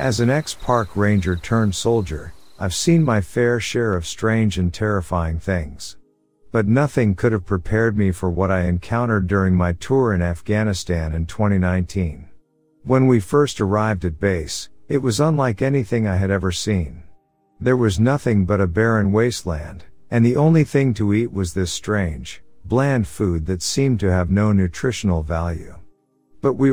As an ex-park ranger turned soldier, I've seen my fair share of strange and terrifying things. But nothing could have prepared me for what I encountered during my tour in Afghanistan in 2019. When we first arrived at base, it was unlike anything I had ever seen. There was nothing but a barren wasteland, and the only thing to eat was this strange, bland food that seemed to have no nutritional value. But we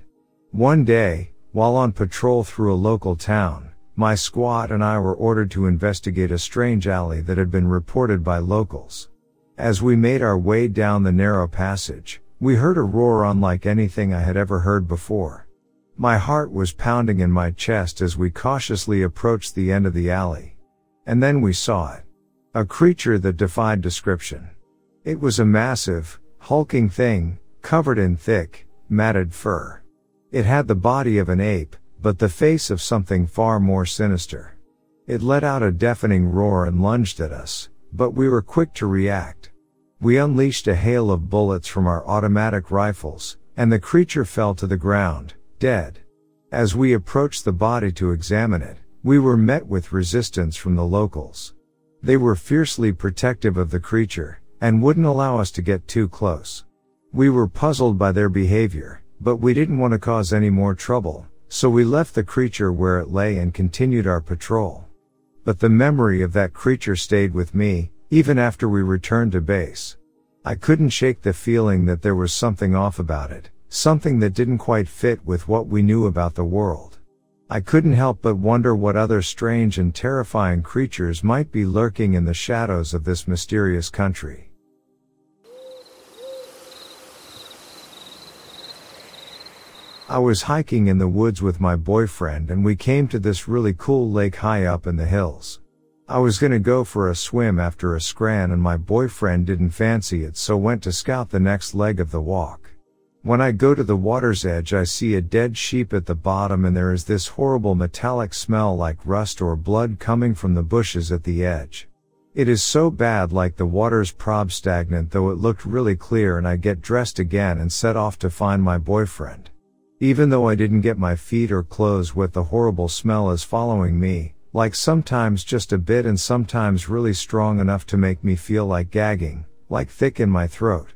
One day, while on patrol through a local town, my squad and I were ordered to investigate a strange alley that had been reported by locals. As we made our way down the narrow passage, we heard a roar unlike anything I had ever heard before. My heart was pounding in my chest as we cautiously approached the end of the alley. And then we saw it. A creature that defied description. It was a massive, hulking thing, covered in thick, matted fur. It had the body of an ape, but the face of something far more sinister. It let out a deafening roar and lunged at us, but we were quick to react. We unleashed a hail of bullets from our automatic rifles, and the creature fell to the ground, dead. As we approached the body to examine it, we were met with resistance from the locals. They were fiercely protective of the creature, and wouldn't allow us to get too close. We were puzzled by their behavior, but we didn't want to cause any more trouble, so we left the creature where it lay and continued our patrol. But the memory of that creature stayed with me, even after we returned to base. I couldn't shake the feeling that there was something off about it, something that didn't quite fit with what we knew about the world. I couldn't help but wonder what other strange and terrifying creatures might be lurking in the shadows of this mysterious country. I was hiking in the woods with my boyfriend and we came to this really cool lake high up in the hills. I was gonna go for a swim after a scran and my boyfriend didn't fancy it, so went to scout the next leg of the walk. When I go to the water's edge, I see a dead sheep at the bottom and there is this horrible metallic smell like rust or blood coming from the bushes at the edge. It is so bad, like the water's prob stagnant, though it looked really clear, and I get dressed again and set off to find my boyfriend. Even though I didn't get my feet or clothes wet, the horrible smell is following me, like sometimes just a bit and sometimes really strong enough to make me feel like gagging, like thick in my throat.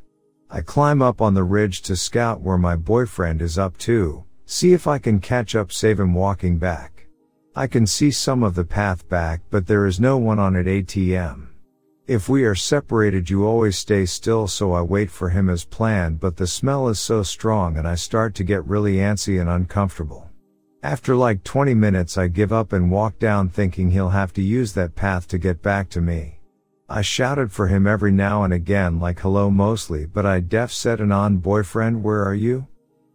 I climb up on the ridge to scout where my boyfriend is up to, see if I can catch up, save him walking back. I can see some of the path back, but there is no one on it. ATM. If we are separated, you always stay still, so I wait for him as planned, but the smell is so strong and I start to get really antsy and uncomfortable. After like 20 minutes I give up and walk down, thinking he'll have to use that path to get back to me. I shouted for him every now and again, like hello mostly, but I def said an on boyfriend, where are you?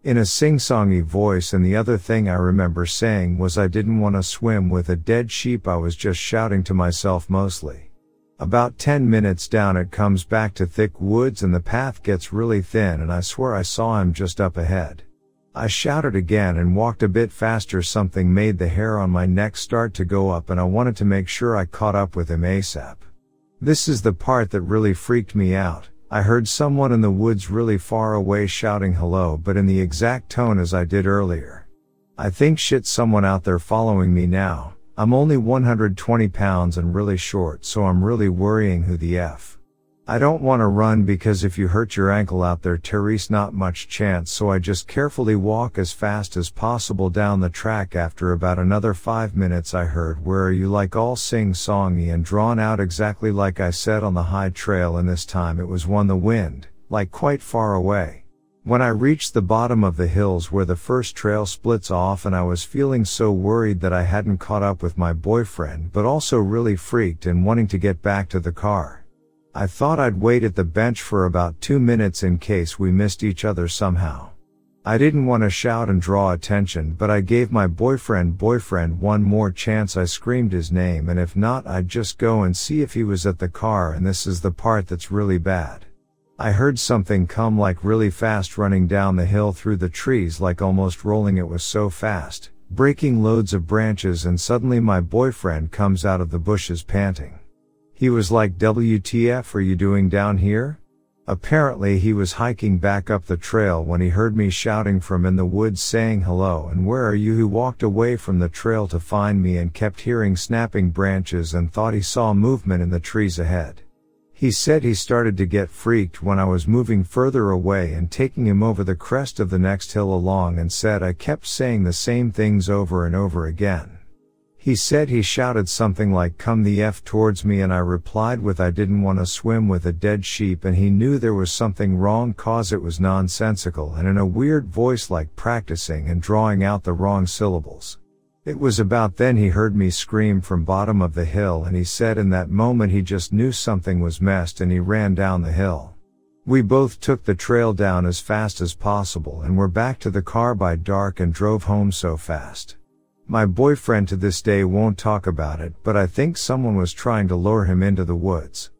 In a sing-songy voice, and the other thing I remember saying was I didn't want to swim with a dead sheep, I was just shouting to myself mostly. About 10 minutes down it comes back to thick woods and the path gets really thin and I swear I saw him just up ahead. I shouted again and walked a bit faster. Something made the hair on my neck start to go up and I wanted to make sure I caught up with him ASAP. This is the part that really freaked me out. I heard someone in the woods really far away shouting hello, but in the exact tone as I did earlier. I think shit, someone out there following me now. I'm only 120 pounds and really short, so I'm really worrying who the F. I don't want to run because if you hurt your ankle out there, Therese, not much chance, so I just carefully walk as fast as possible down the track. After about another 5 minutes I heard where are you, like all sing-songy and drawn out, exactly like I said on the high trail, and this time it was on the wind, like quite far away. When I reached the bottom of the hills where the first trail splits off, and I was feeling so worried that I hadn't caught up with my boyfriend, but also really freaked and wanting to get back to the car. I thought I'd wait at the bench for about 2 minutes in case we missed each other somehow. I didn't want to shout and draw attention, but I gave my boyfriend one more chance. I screamed his name, and if not I'd just go and see if he was at the car, and this is the part that's really bad. I heard something come like really fast, running down the hill through the trees, like almost rolling. It was so fast, breaking loads of branches, and suddenly my boyfriend comes out of the bushes panting. He was like, WTF are you doing down here? Apparently he was hiking back up the trail when he heard me shouting from in the woods saying hello and where are you. He walked away from the trail to find me and kept hearing snapping branches and thought he saw movement in the trees ahead. He said he started to get freaked when I was moving further away and taking him over the crest of the next hill along, and said I kept saying the same things over and over again. He said he shouted something like come the F towards me, and I replied with I didn't want to swim with a dead sheep, and he knew there was something wrong cause it was nonsensical and in a weird voice, like practicing and drawing out the wrong syllables. It was about then he heard me scream from bottom of the hill, and he said in that moment he just knew something was messed and he ran down the hill. We both took the trail down as fast as possible and were back to the car by dark and drove home so fast. My boyfriend to this day won't talk about it, but I think someone was trying to lure him into the woods.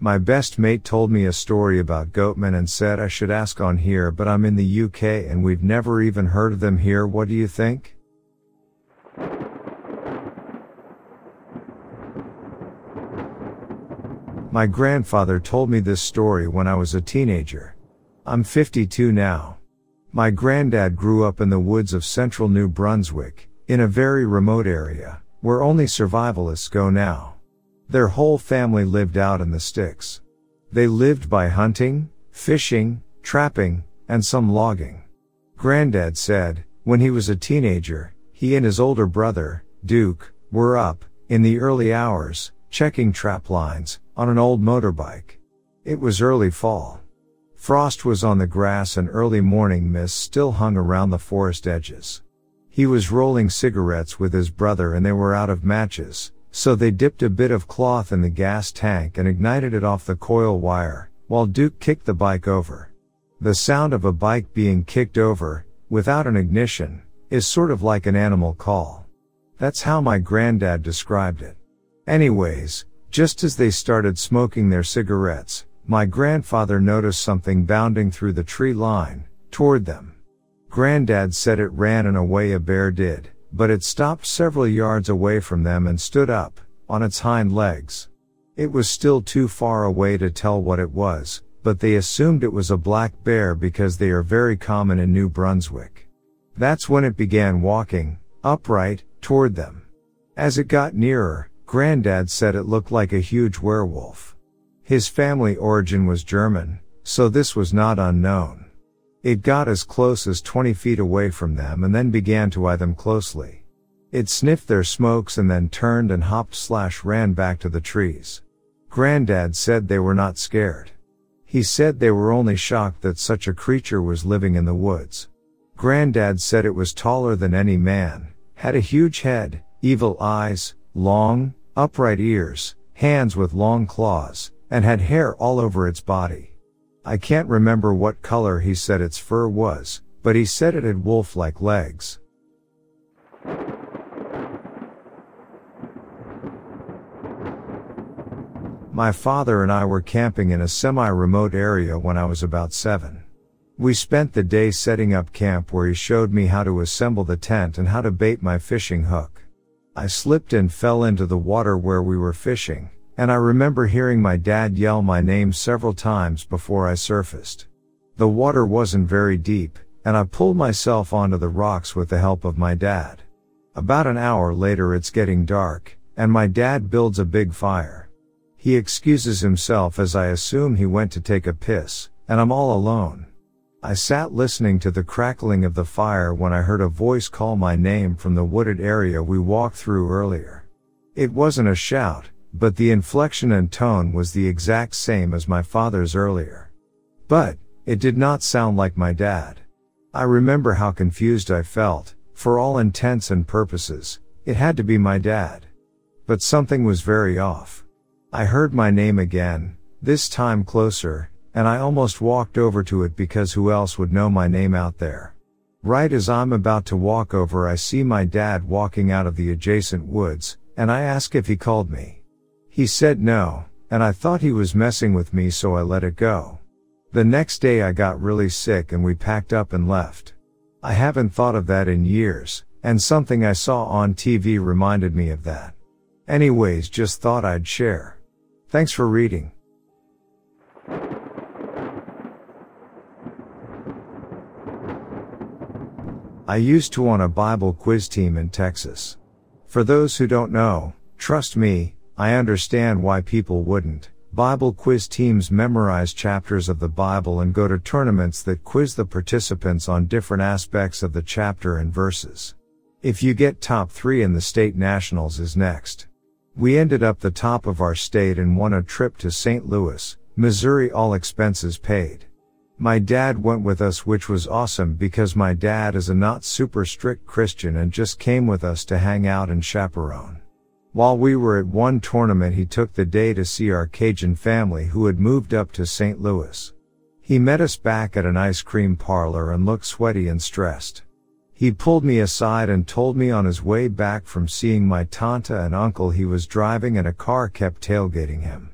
My best mate told me a story about goatmen and said I should ask on here, but I'm in the UK and we've never even heard of them here. What do you think? My grandfather told me this story when I was a teenager. I'm 52 now. My granddad grew up in the woods of central New Brunswick, in a very remote area, where only survivalists go now. Their whole family lived out in the sticks. They lived by hunting, fishing, trapping, and some logging. Granddad said, when he was a teenager, he and his older brother, Duke, were up, in the early hours, checking trap lines, on an old motorbike. It was early fall. Frost was on the grass and early morning mist still hung around the forest edges. He was rolling cigarettes with his brother and they were out of matches, so they dipped a bit of cloth in the gas tank and ignited it off the coil wire, while Duke kicked the bike over. The sound of a bike being kicked over, without an ignition, is sort of like an animal call. That's how my granddad described it. Anyways, just as they started smoking their cigarettes, my grandfather noticed something bounding through the tree line, toward them. Granddad said it ran in a way a bear did, but it stopped several yards away from them and stood up, on its hind legs. It was still too far away to tell what it was, but they assumed it was a black bear because they are very common in New Brunswick. That's when it began walking, upright, toward them. As it got nearer, Granddad said it looked like a huge werewolf. His family origin was German, so this was not unknown. It got as close as 20 feet away from them and then began to eye them closely. It sniffed their smokes and then turned and hopped/ran back to the trees. Granddad said they were not scared. He said they were only shocked that such a creature was living in the woods. Granddad said it was taller than any man, had a huge head, evil eyes, long, upright ears, hands with long claws, and had hair all over its body. I can't remember what color he said its fur was, but he said it had wolf-like legs. My father and I were camping in a semi-remote area when I was about 7. We spent the day setting up camp where he showed me how to assemble the tent and how to bait my fishing hook. I slipped and fell into the water where we were fishing, and I remember hearing my dad yell my name several times before I surfaced. The water wasn't very deep, and I pulled myself onto the rocks with the help of my dad. About an hour later it's getting dark, and my dad builds a big fire. He excuses himself as I assume he went to take a piss, and I'm all alone. I sat listening to the crackling of the fire when I heard a voice call my name from the wooded area we walked through earlier. It wasn't a shout, but the inflection and tone was the exact same as my father's earlier. But it did not sound like my dad. I remember how confused I felt. For all intents and purposes, it had to be my dad. But something was very off. I heard my name again, this time closer, and I almost walked over to it because who else would know my name out there? Right as I'm about to walk over, I see my dad walking out of the adjacent woods, and I ask if he called me. He said no, and I thought he was messing with me, so I let it go. The next day I got really sick and we packed up and left. I haven't thought of that in years, and something I saw on TV reminded me of that. Anyways, just thought I'd share. Thanks for reading. I used to on a Bible quiz team in Texas. For those who don't know, trust me, I understand why people wouldn't. Bible quiz teams memorize chapters of the Bible and go to tournaments that quiz the participants on different aspects of the chapter and verses. If you get top 3 in the state nationals is next. We ended up the top of our state and won a trip to St. Louis, Missouri, all expenses paid. My dad went with us, which was awesome because my dad is a not super strict Christian and just came with us to hang out and chaperone. While we were at one tournament, he took the day to see our Cajun family who had moved up to St. Louis. He met us back at an ice cream parlor and looked sweaty and stressed. He pulled me aside and told me on his way back from seeing my tanta and uncle he was driving and a car kept tailgating him.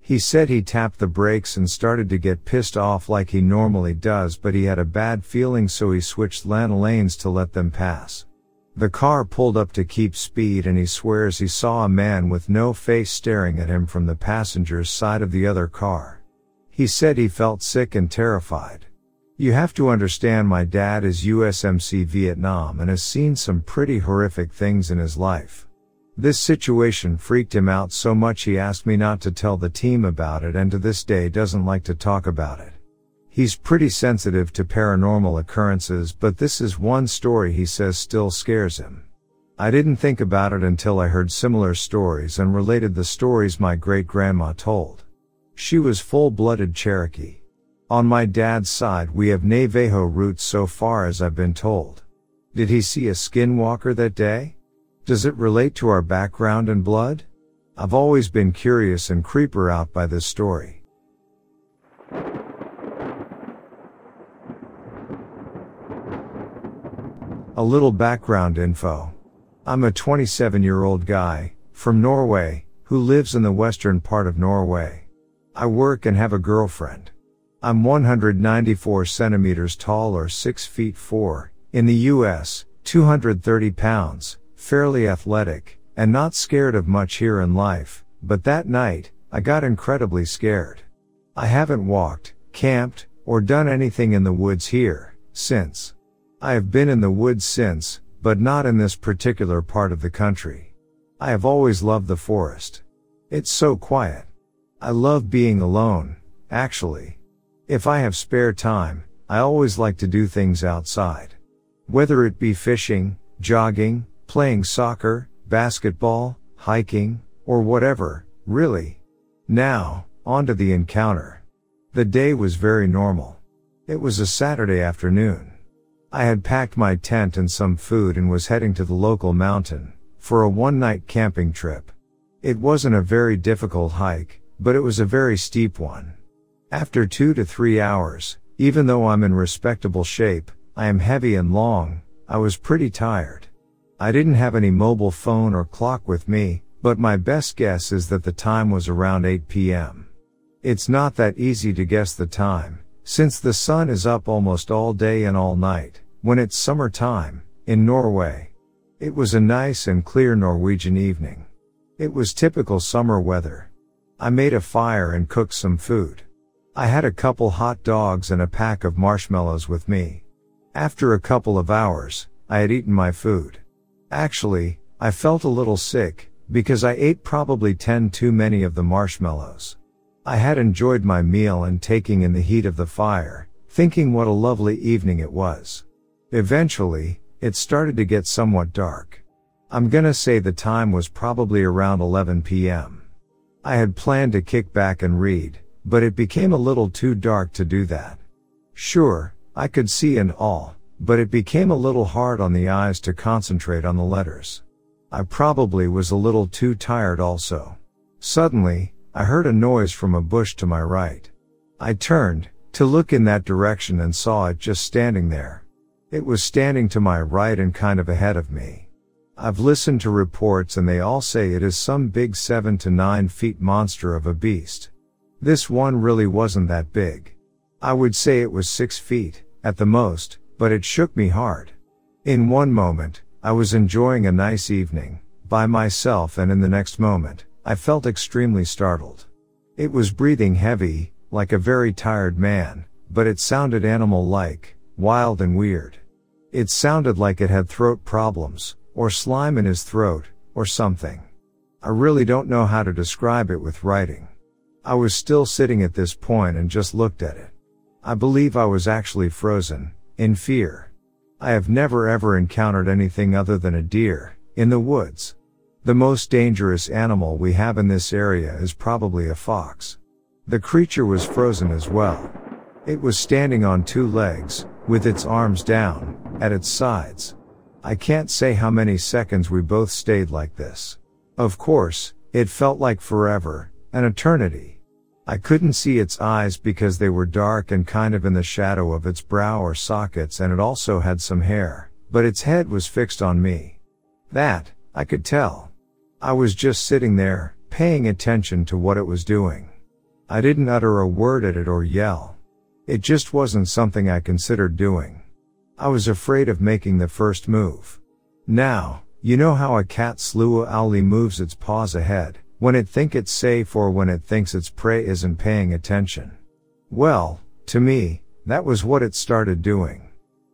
He said he tapped the brakes and started to get pissed off like he normally does, but he had a bad feeling so he switched lanes to let them pass. The car pulled up to keep speed and he swears he saw a man with no face staring at him from the passenger's side of the other car. He said he felt sick and terrified. You have to understand, my dad is USMC Vietnam and has seen some pretty horrific things in his life. This situation freaked him out so much he asked me not to tell the team about it and to this day doesn't like to talk about it. He's pretty sensitive to paranormal occurrences, but this is one story he says still scares him. I didn't think about it until I heard similar stories and related the stories my great-grandma told. She was full-blooded Cherokee. On my dad's side we have Navajo roots so far as I've been told. Did he see a skinwalker that day? Does it relate to our background and blood? I've always been curious and creeper out by this story. A little background info. I'm a 27-year-old guy, from Norway, who lives in the western part of Norway. I work and have a girlfriend. I'm 194 centimeters tall or 6 feet 4, in the US, 230 pounds, fairly athletic, and not scared of much here in life, but that night, I got incredibly scared. I haven't walked, camped, or done anything in the woods here, since. I have been in the woods since, but not in this particular part of the country. I have always loved the forest. It's so quiet. I love being alone, actually. If I have spare time, I always like to do things outside. Whether it be fishing, jogging, playing soccer, basketball, hiking, or whatever, really. Now, onto the encounter. The day was very normal. It was a Saturday afternoon. I had packed my tent and some food and was heading to the local mountain, for a one-night camping trip. It wasn't a very difficult hike, but it was a very steep one. After 2 to 3 hours, even though I'm in respectable shape, I am heavy and long, I was pretty tired. I didn't have any mobile phone or clock with me, but my best guess is that the time was around 8 p.m. It's not that easy to guess the time, since the sun is up almost all day and all night. When it's summertime, in Norway. It was a nice and clear Norwegian evening. It was typical summer weather. I made a fire and cooked some food. I had a couple hot dogs and a pack of marshmallows with me. After a couple of hours, I had eaten my food. Actually, I felt a little sick, because I ate probably 10 too many of the marshmallows. I had enjoyed my meal and taking in the heat of the fire, thinking what a lovely evening it was. Eventually, it started to get somewhat dark. I'm gonna say the time was probably around 11 p.m. I had planned to kick back and read, but it became a little too dark to do that. Sure, I could see and all, but it became a little hard on the eyes to concentrate on the letters. I probably was a little too tired also. Suddenly, I heard a noise from a bush to my right. I turned to look in that direction and saw it just standing there. It was standing to my right and kind of ahead of me. I've listened to reports and they all say it is some big 7 to 9 feet monster of a beast. This one really wasn't that big. I would say it was 6 feet, at the most, but it shook me hard. In one moment, I was enjoying a nice evening, by myself, and in the next moment, I felt extremely startled. It was breathing heavy, like a very tired man, but it sounded animal-like, wild and weird. It sounded like it had throat problems, or slime in his throat, or something. I really don't know how to describe it with writing. I was still sitting at this point and just looked at it. I believe I was actually frozen, in fear. I have never ever encountered anything other than a deer, in the woods. The most dangerous animal we have in this area is probably a fox. The creature was frozen as well. It was standing on two legs, with its arms down, at its sides. I can't say how many seconds we both stayed like this. Of course, it felt like forever, an eternity. I couldn't see its eyes because they were dark and kind of in the shadow of its brow or sockets, and it also had some hair, but its head was fixed on me. That, I could tell. I was just sitting there, paying attention to what it was doing. I didn't utter a word at it or yell. It just wasn't something I considered doing. I was afraid of making the first move. Now, you know how a cat's lua owlie moves its paws ahead, when it thinks it's safe or when it thinks its prey isn't paying attention. Well, to me, that was what it started doing.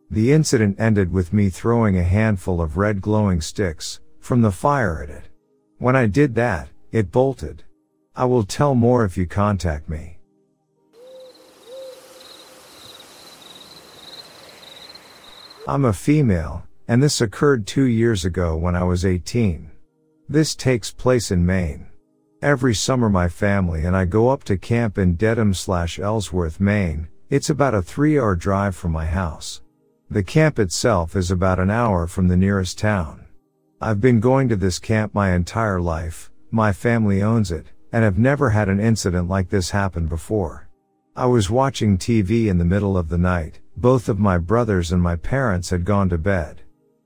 The incident ended with me throwing a handful of red glowing sticks from the fire at it. When I did that, it bolted. I will tell more if you contact me. I'm a female, and this occurred 2 years ago when I was 18. This takes place in Maine. Every summer my family and I go up to camp in Dedham/Ellsworth, Maine. It's about a 3-hour drive from my house. The camp itself is about an hour from the nearest town. I've been going to this camp my entire life, my family owns it, and have never had an incident like this happen before. I was watching TV in the middle of the night, both of my brothers and my parents had gone to bed.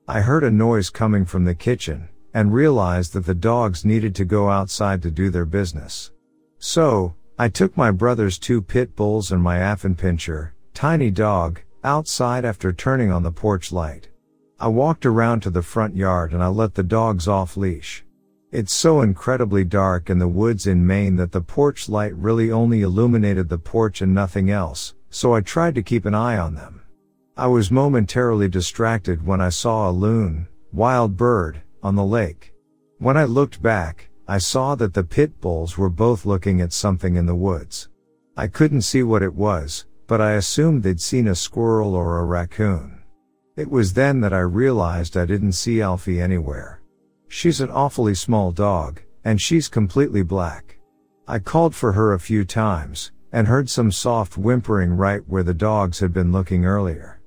I heard a noise coming from the kitchen, and realized that the dogs needed to go outside to do their business. So, I took my brother's 2 pit bulls and my Affenpinscher, tiny dog, outside after turning on the porch light. I walked around to the front yard and I let the dogs off leash. It's so incredibly dark in the woods in Maine that the porch light really only illuminated the porch and nothing else, so I tried to keep an eye on them. I was momentarily distracted when I saw a loon, wild bird, on the lake. When I looked back, I saw that the pit bulls were both looking at something in the woods. I couldn't see what it was, but I assumed they'd seen a squirrel or a raccoon. It was then that I realized I didn't see Alfie anywhere. She's an awfully small dog, and she's completely black. I called for her a few times, and heard some soft whimpering right where the dogs had been looking earlier.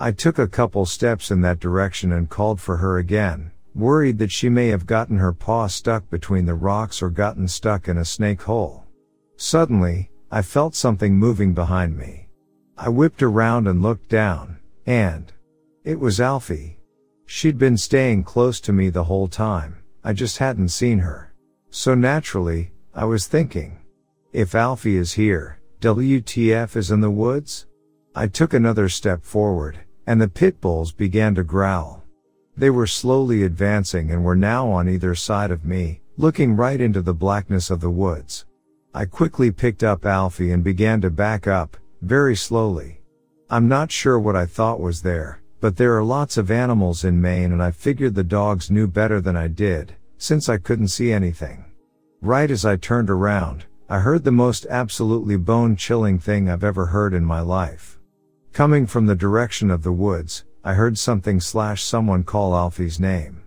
I took a couple steps in that direction and called for her again, worried that she may have gotten her paw stuck between the rocks or gotten stuck in a snake hole. Suddenly, I felt something moving behind me. I whipped around and looked down, and it was Alfie. She'd been staying close to me the whole time, I just hadn't seen her. So naturally, I was thinking, if Alfie is here, WTF is in the woods? I took another step forward, and the pit bulls began to growl. They were slowly advancing and were now on either side of me, looking right into the blackness of the woods. I quickly picked up Alfie and began to back up, very slowly. I'm not sure what I thought was there, but there are lots of animals in Maine and I figured the dogs knew better than I did, since I couldn't see anything. Right as I turned around, I heard the most absolutely bone-chilling thing I've ever heard in my life. Coming from the direction of the woods, I heard someone call Alfie's name.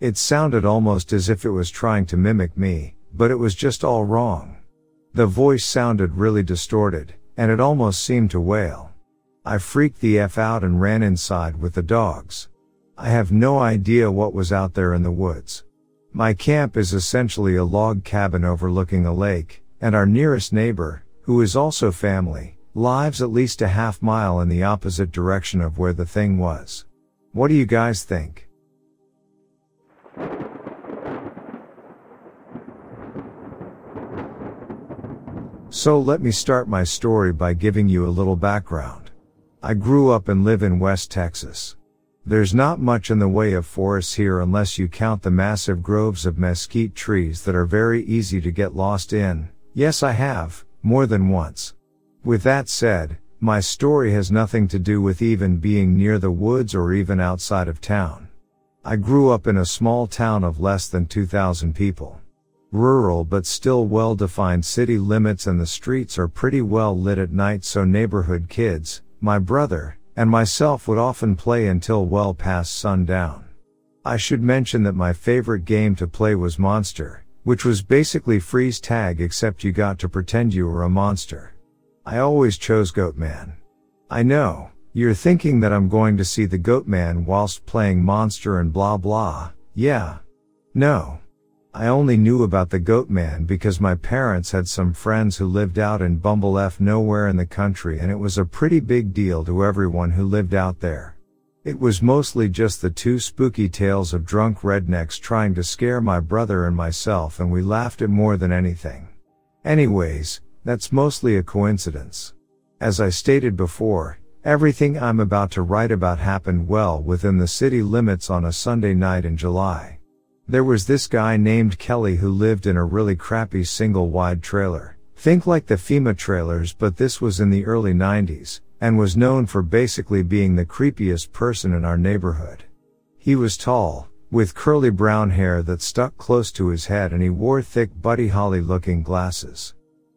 It sounded almost as if it was trying to mimic me, but it was just all wrong. The voice sounded really distorted, and it almost seemed to wail. I freaked the F out and ran inside with the dogs. I have no idea what was out there in the woods. My camp is essentially a log cabin overlooking a lake, and our nearest neighbor, who is also family, lives at least a half mile in the opposite direction of where the thing was. What do you guys think? So let me start my story by giving you a little background. I grew up and live in West Texas. There's not much in the way of forests here unless you count the massive groves of mesquite trees that are very easy to get lost in. Yes, I have, more than once. With that said, my story has nothing to do with even being near the woods or even outside of town. I grew up in a small town of less than 2,000 people. Rural but still well-defined city limits, and the streets are pretty well lit at night, so neighborhood kids, my brother, and myself would often play until well past sundown. I should mention that my favorite game to play was Monster, which was basically freeze tag except you got to pretend you were a monster. I always chose Goatman. I know, you're thinking that I'm going to see the Goatman whilst playing Monster and blah blah, yeah. No. I only knew about the Goatman because my parents had some friends who lived out in Bumble F nowhere in the country, and it was a pretty big deal to everyone who lived out there. It was mostly just the two spooky tales of drunk rednecks trying to scare my brother and myself, and we laughed at more than anything. Anyways, that's mostly a coincidence. As I stated before, Everything I'm about to write about happened well within the city limits on a Sunday night in July. There was this guy named Kelly who lived in a really crappy single wide trailer. Think like the FEMA trailers, but this was in the early 90s, and was known for basically being the creepiest person in our neighborhood. He was tall, with curly brown hair that stuck close to his head, and he wore thick Buddy Holly looking glasses.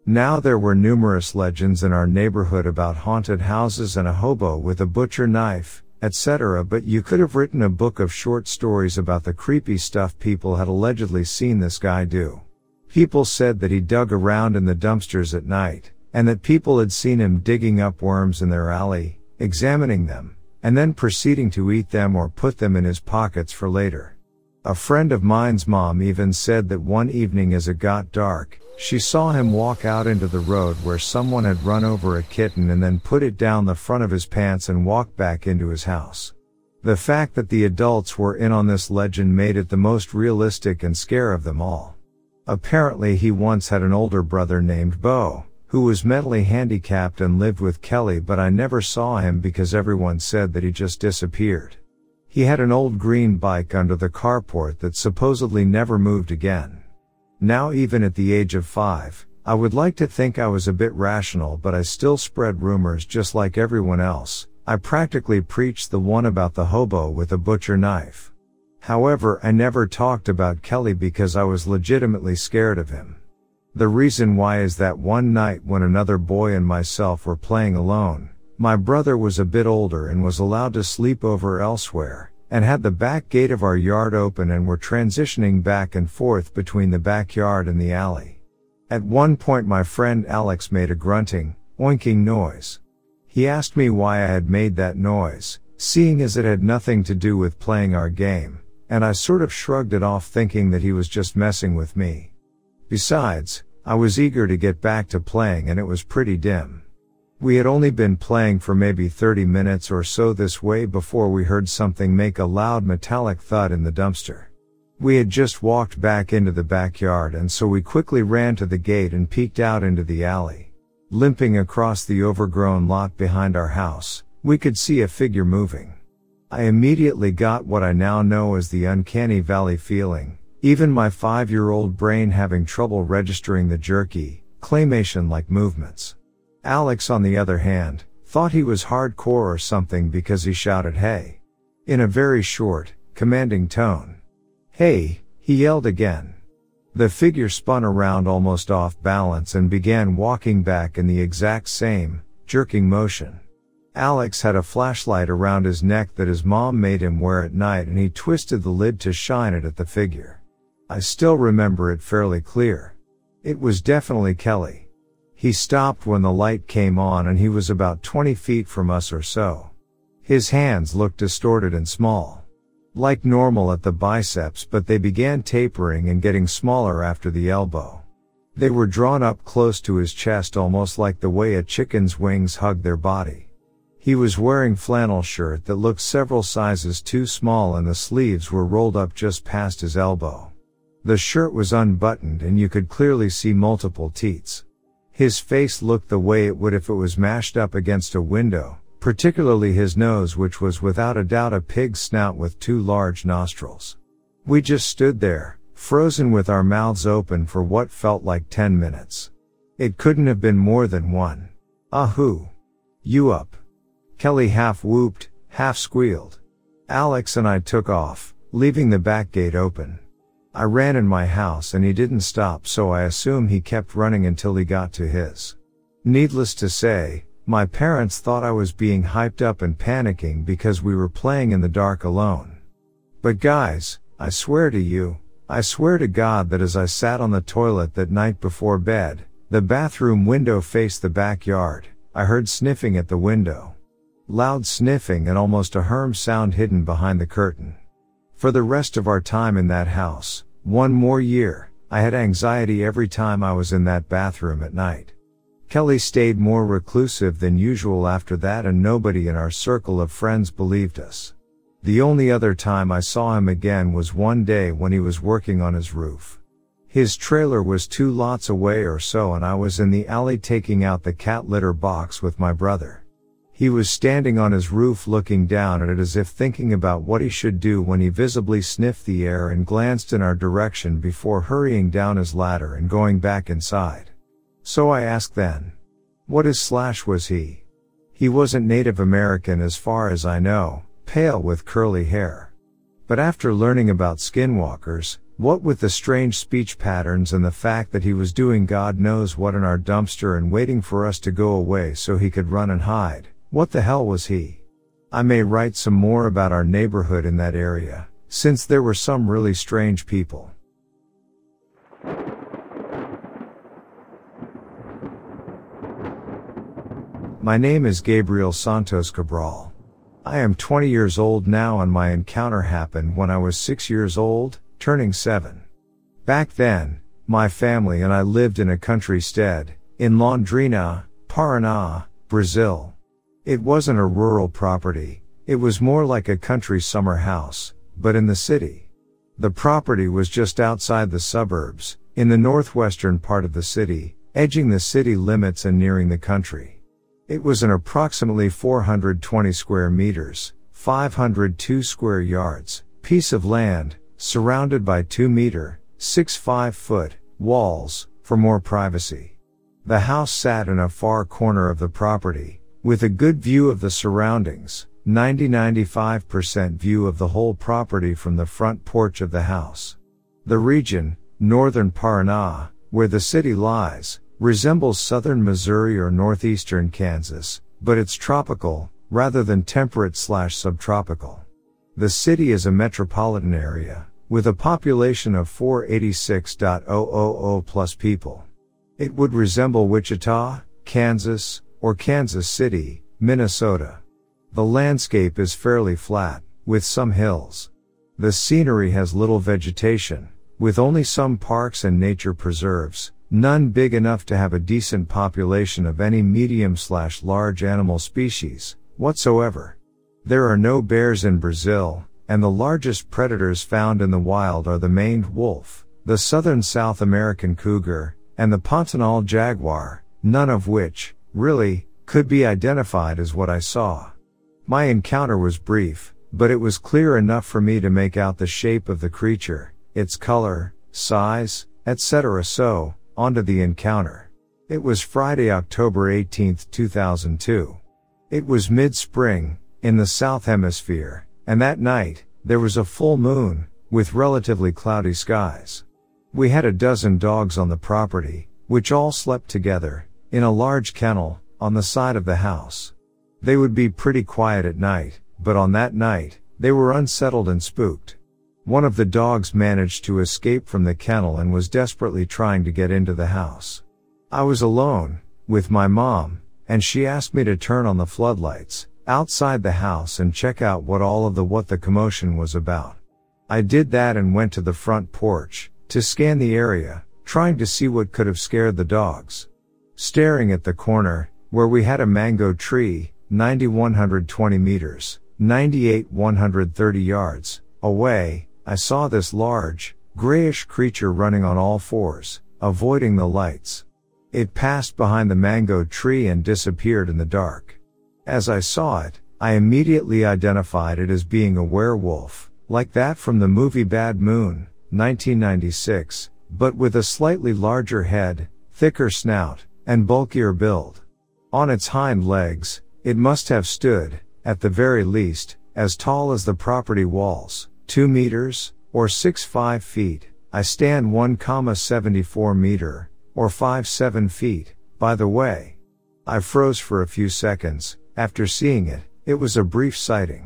Now there were numerous legends in our neighborhood about haunted houses and a hobo with a butcher knife, etc., but you could have written a book of short stories about the creepy stuff people had allegedly seen this guy do. People said that he dug around in the dumpsters at night, and that people had seen him digging up worms in their alley, examining them, and then proceeding to eat them or put them in his pockets for later. A friend of mine's mom even said that one evening as it got dark, she saw him walk out into the road where someone had run over a kitten and then put it down the front of his pants and walked back into his house. The fact that the adults were in on this legend made it the most realistic and scare of them all. Apparently he once had an older brother named Bo, who was mentally handicapped and lived with Kelly, but I never saw him because everyone said that he just disappeared. He had an old green bike under the carport that supposedly never moved again. Now even at the age of 5, I would like to think I was a bit rational, but I still spread rumors just like everyone else. I practically preached the one about the hobo with a butcher knife. However, I never talked about Kelly because I was legitimately scared of him. The reason why is that one night when another boy and myself were playing alone, my brother was a bit older and was allowed to sleep over elsewhere, and had the back gate of our yard open and were transitioning back and forth between the backyard and the alley. At one point my friend Alex made a grunting, oinking noise. He asked me why I had made that noise, seeing as it had nothing to do with playing our game, and I sort of shrugged it off thinking that he was just messing with me. Besides, I was eager to get back to playing and it was pretty dim. We had only been playing for maybe 30 minutes or so this way before we heard something make a loud metallic thud in the dumpster. We had just walked back into the backyard, and so we quickly ran to the gate and peeked out into the alley. Limping across the overgrown lot behind our house, we could see a figure moving. I immediately got what I now know as the uncanny valley feeling, even my 5-year-old brain having trouble registering the jerky, claymation-like movements. Alex, on the other hand, thought he was hardcore or something because he shouted "Hey!" in a very short, commanding tone. "Hey!" he yelled again. The figure spun around almost off balance and began walking back in the exact same, jerking motion. Alex had a flashlight around his neck that his mom made him wear at night, and he twisted the lid to shine it at the figure. I still remember it fairly clear. It was definitely Kelly. He stopped when the light came on and he was about 20 feet from us or so. His hands looked distorted and small. Like normal at the biceps, but they began tapering and getting smaller after the elbow. They were drawn up close to his chest, almost like the way a chicken's wings hug their body. He was wearing a flannel shirt that looked several sizes too small, and the sleeves were rolled up just past his elbow. The shirt was unbuttoned and you could clearly see multiple teats. His face looked the way it would if it was mashed up against a window, particularly his nose, which was without a doubt a pig's snout with two large nostrils. We just stood there, frozen with our mouths open for what felt like 10 minutes. It couldn't have been more than one. "Ahoo! You up?" Kelly half whooped, half squealed. Alex and I took off, leaving the back gate open. I ran in my house and he didn't stop, so I assume he kept running until he got to his. Needless to say, my parents thought I was being hyped up and panicking because we were playing in the dark alone. But guys, I swear to God that as I sat on the toilet that night before bed, the bathroom window faced the backyard, I heard sniffing at the window. Loud sniffing and almost a herm sound hidden behind the curtain. For the rest of our time in that house, one more year, I had anxiety every time I was in that bathroom at night. Kelly stayed more reclusive than usual after that, and nobody in our circle of friends believed us. The only other time I saw him again was one day when he was working on his roof. His trailer was 2 lots away or so, and I was in the alley taking out the cat litter box with my brother. He was standing on his roof looking down at it as if thinking about what he should do when he visibly sniffed the air and glanced in our direction before hurrying down his ladder and going back inside. So I asked then, what was he? He wasn't Native American as far as I know, pale with curly hair. But after learning about skinwalkers, what with the strange speech patterns and the fact that he was doing God knows what in our dumpster and waiting for us to go away so he could run and hide, what the hell was he? I may write some more about our neighborhood in that area, since there were some really strange people. My name is Gabriel Santos Cabral. I am 20 years old now, and my encounter happened when I was 6 years old, turning 7. Back then, my family and I lived in a country stead, in Londrina, Paraná, Brazil. It wasn't a rural property, it was more like a country summer house, but in the city. The property was just outside the suburbs, in the northwestern part of the city, edging the city limits and nearing the country. It was an approximately 420 square meters, 502 square yards, piece of land, surrounded by 2-meter, 6.5-foot, walls, for more privacy. The house sat in a far corner of the property, with a good view of the surroundings, 90-95% view of the whole property from the front porch of the house. The region, northern Paraná, where the city lies, resembles southern Missouri or northeastern Kansas, but it's tropical, rather than temperate/subtropical. The city is a metropolitan area, with a population of 486,000 plus people. It would resemble Wichita, Kansas, or Kansas City, Minnesota. The landscape is fairly flat, with some hills. The scenery has little vegetation, with only some parks and nature preserves, none big enough to have a decent population of any medium/large animal species whatsoever. There are no bears in Brazil, and the largest predators found in the wild are the maned wolf, the southern South American cougar, and the Pantanal jaguar, none of which, really, could be identified as what I saw. My encounter was brief, but it was clear enough for me to make out the shape of the creature, its color, size, etc. So, onto the encounter. It was Friday, October 18, 2002. It was mid-spring, in the South Hemisphere, and that night, there was a full moon, with relatively cloudy skies. We had a dozen dogs on the property, which all slept together, in a large kennel, on the side of the house. They would be pretty quiet at night, but on that night, they were unsettled and spooked. One of the dogs managed to escape from the kennel and was desperately trying to get into the house. I was alone, with my mom, and she asked me to turn on the floodlights, outside the house and check out what the commotion was about. I did that and went to the front porch, to scan the area, trying to see what could have scared the dogs. Staring at the corner, where we had a mango tree, 90-120 meters, 98-130 yards, away, I saw this large, grayish creature running on all fours, avoiding the lights. It passed behind the mango tree and disappeared in the dark. As I saw it, I immediately identified it as being a werewolf, like that from the movie Bad Moon, 1996, but with a slightly larger head, thicker snout, and bulkier build. On its hind legs, it must have stood, at the very least, as tall as the property walls, 2 meters, or 6.5 feet, I stand 1.74 meter, or 5.7 feet, by the way. I froze for a few seconds, after seeing it. It was a brief sighting.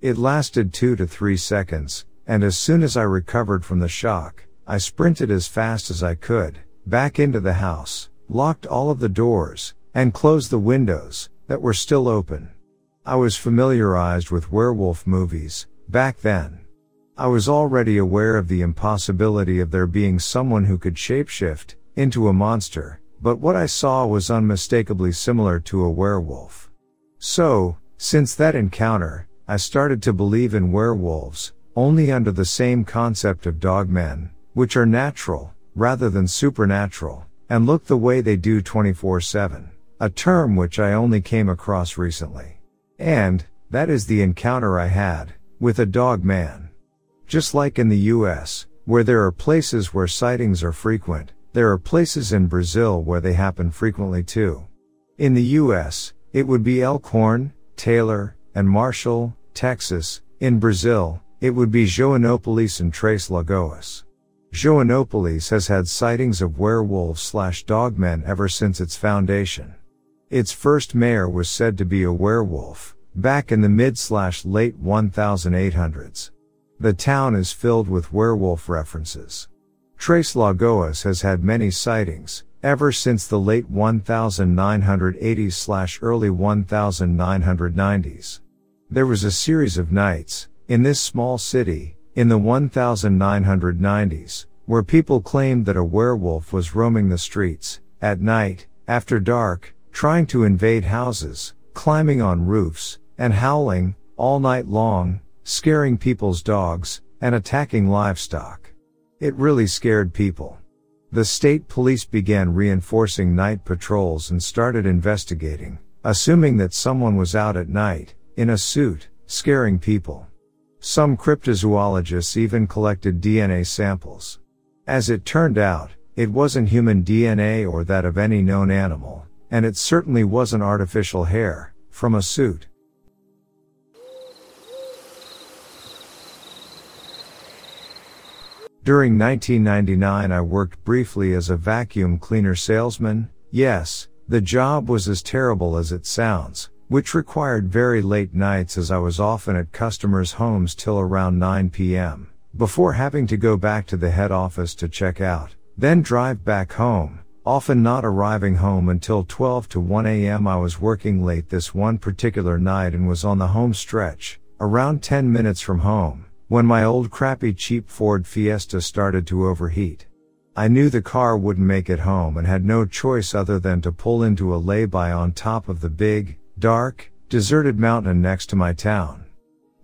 It lasted 2 to 3 seconds, and as soon as I recovered from the shock, I sprinted as fast as I could, back into the house, locked all of the doors, and closed the windows, that were still open. I was familiarized with werewolf movies, back then. I was already aware of the impossibility of there being someone who could shapeshift into a monster, but what I saw was unmistakably similar to a werewolf. So, since that encounter, I started to believe in werewolves, only under the same concept of dogmen, which are natural, rather than supernatural, and look the way they do 24/7, a term which I only came across recently. And that is the encounter I had with a dog man. Just like in the US, where there are places where sightings are frequent, there are places in Brazil where they happen frequently too. In the US, it would be Elkhorn, Taylor, and Marshall, Texas. In Brazil, it would be Joanopolis and Três Lagoas. Joanopolis has had sightings of werewolves/dogmen ever since its foundation. Its first mayor was said to be a werewolf, back in the mid-late 1800s. The town is filled with werewolf references. Três Lagoas has had many sightings, ever since the late 1980s/early 1990s. There was a series of nights, in this small city, in the 1990s, where people claimed that a werewolf was roaming the streets, at night, after dark, trying to invade houses, climbing on roofs, and howling, all night long, scaring people's dogs, and attacking livestock. It really scared people. The state police began reinforcing night patrols and started investigating, assuming that someone was out at night, in a suit, scaring people. Some cryptozoologists even collected DNA samples. As it turned out, it wasn't human DNA or that of any known animal, and it certainly wasn't artificial hair from a suit. During 1999, I worked briefly as a vacuum cleaner salesman. Yes, the job was as terrible as it sounds, which required very late nights, as I was often at customers' homes till around 9 p.m., before having to go back to the head office to check out, then drive back home, often not arriving home until 12 to 1 a.m. I was working late this one particular night and was on the home stretch, around 10 minutes from home, when my old crappy cheap Ford Fiesta started to overheat. I knew the car wouldn't make it home and had no choice other than to pull into a lay-by on top of the big, dark, deserted mountain next to my town.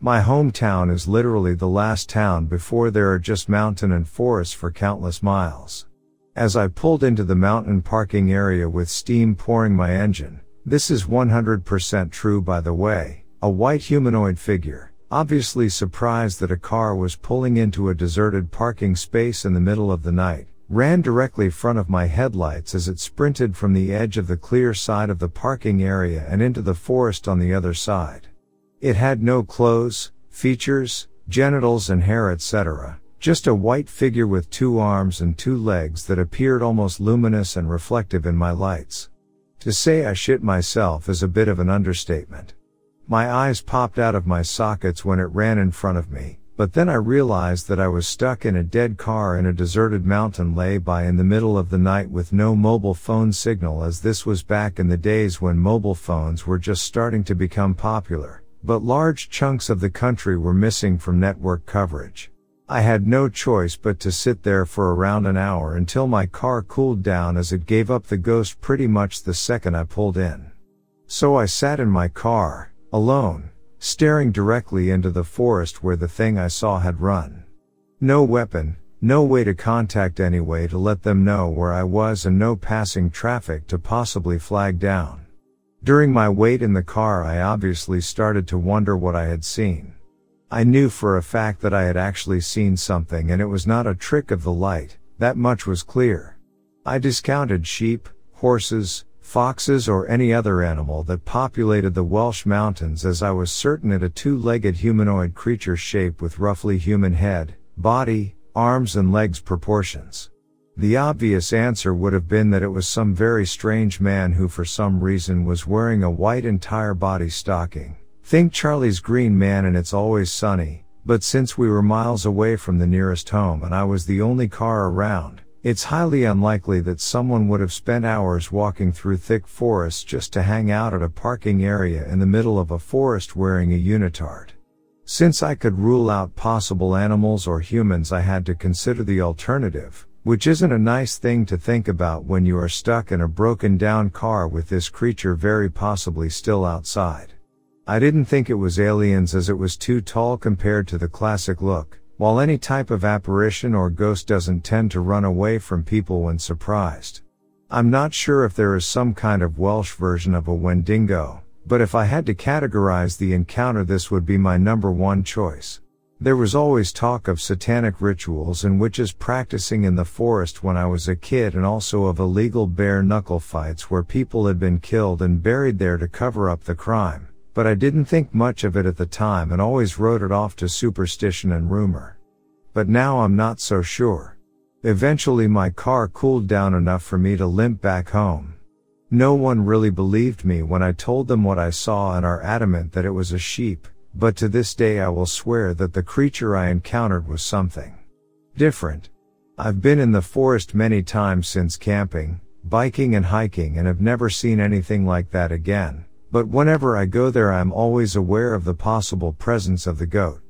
My hometown is literally the last town before there are just mountain and forest for countless miles. As I pulled into the mountain parking area with steam pouring my engine, this is 100% true by the way, a white humanoid figure, obviously surprised that a car was pulling into a deserted parking space in the middle of the night, ran directly in front of my headlights as it sprinted from the edge of the clear side of the parking area and into the forest on the other side. It had no clothes, features, genitals and hair etc., just a white figure with two arms and two legs that appeared almost luminous and reflective in my lights. To say I shit myself is a bit of an understatement. My eyes popped out of my sockets when it ran in front of me, but then I realized that I was stuck in a dead car in a deserted mountain lay-by in the middle of the night with no mobile phone signal, as this was back in the days when mobile phones were just starting to become popular, but large chunks of the country were missing from network coverage. I had no choice but to sit there for around an hour until my car cooled down, as it gave up the ghost pretty much the second I pulled in. So I sat in my car, alone, staring directly into the forest where the thing I saw had run. No weapon, no way to contact any way to let them know where I was, and no passing traffic to possibly flag down. During my wait in the car, I obviously started to wonder what I had seen. I knew for a fact that I had actually seen something, and it was not a trick of the light, that much was clear. I discounted sheep, horses, foxes or any other animal that populated the Welsh mountains, as I was certain it a two-legged humanoid creature shape with roughly human head, body, arms and legs proportions. The obvious answer would have been that it was some very strange man who for some reason was wearing a white entire body stocking. Think Charlie's Green Man and It's Always Sunny, but since we were miles away from the nearest home and I was the only car around, it's highly unlikely that someone would have spent hours walking through thick forests just to hang out at a parking area in the middle of a forest wearing a unitard. Since I could rule out possible animals or humans, I had to consider the alternative, which isn't a nice thing to think about when you are stuck in a broken down car with this creature very possibly still outside. I didn't think it was aliens, as it was too tall compared to the classic look. While any type of apparition or ghost doesn't tend to run away from people when surprised. I'm not sure if there is some kind of Welsh version of a Wendigo, but if I had to categorize the encounter, this would be my number one choice. There was always talk of satanic rituals and witches practicing in the forest when I was a kid, and also of illegal bare-knuckle fights where people had been killed and buried there to cover up the crime, but I didn't think much of it at the time and always wrote it off to superstition and rumor. But now I'm not so sure. Eventually my car cooled down enough for me to limp back home. No one really believed me when I told them what I saw and are adamant that it was a sheep, but to this day I will swear that the creature I encountered was something different. I've been in the forest many times since camping, biking and hiking, and have never seen anything like that again, but whenever I go there I'm always aware of the possible presence of the goat.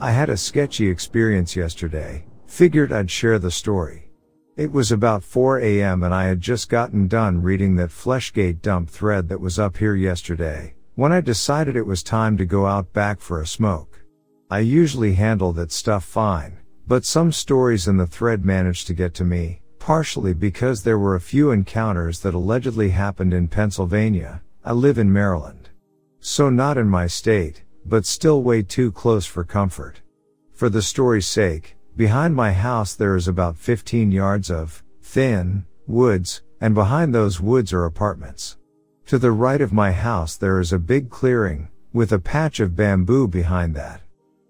I had a sketchy experience yesterday, figured I'd share the story. It was about 4 a.m. and I had just gotten done reading that Fleshgate dump thread that was up here yesterday, when I decided it was time to go out back for a smoke. I usually handle that stuff fine, but some stories in the thread managed to get to me, partially because there were a few encounters that allegedly happened in Pennsylvania. I live in Maryland, so not in my state, but still way too close for comfort. For the story's sake, behind my house there is about 15 yards of thin woods, and behind those woods are apartments. To the right of my house there is a big clearing, with a patch of bamboo behind that.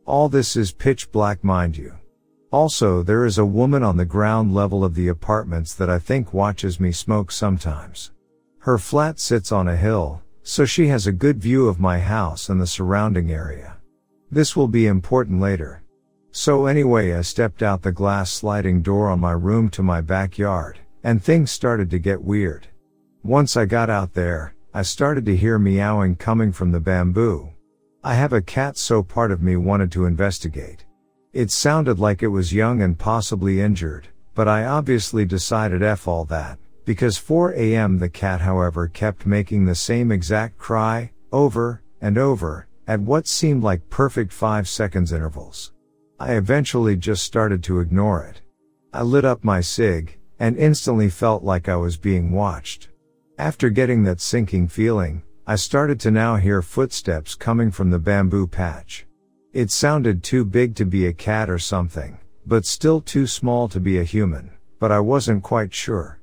All this is pitch black, mind you. Also, there is a woman on the ground level of the apartments that I think watches me smoke sometimes. Her flat sits on a hill, so she has a good view of my house and the surrounding area. This will be important later. So anyway, I stepped out the glass sliding door on my room to my backyard, and things started to get weird. Once I got out there, I started to hear meowing coming from the bamboo. I have a cat, so part of me wanted to investigate. It sounded like it was young and possibly injured, but I obviously decided F all that, because 4 a.m. the cat, however, kept making the same exact cry, over and over, at what seemed like perfect 5 seconds intervals. I eventually just started to ignore it. I lit up my cig, and instantly felt like I was being watched. After getting that sinking feeling, I started to now hear footsteps coming from the bamboo patch. It sounded too big to be a cat or something, but still too small to be a human, but I wasn't quite sure.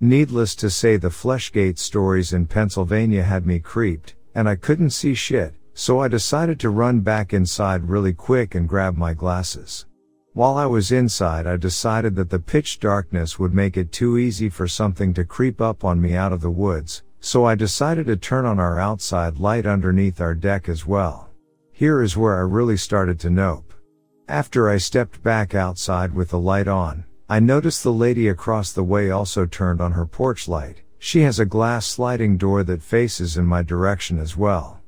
Needless to say, the Fleshgate stories in Pennsylvania had me creeped, and I couldn't see shit. So I decided to run back inside really quick and grab my glasses. While I was inside, I decided that the pitch darkness would make it too easy for something to creep up on me out of the woods, so I decided to turn on our outside light underneath our deck as well. Here is where I really started to nope. After I stepped back outside with the light on, I noticed the lady across the way also turned on her porch light. She has a glass sliding door that faces in my direction as well.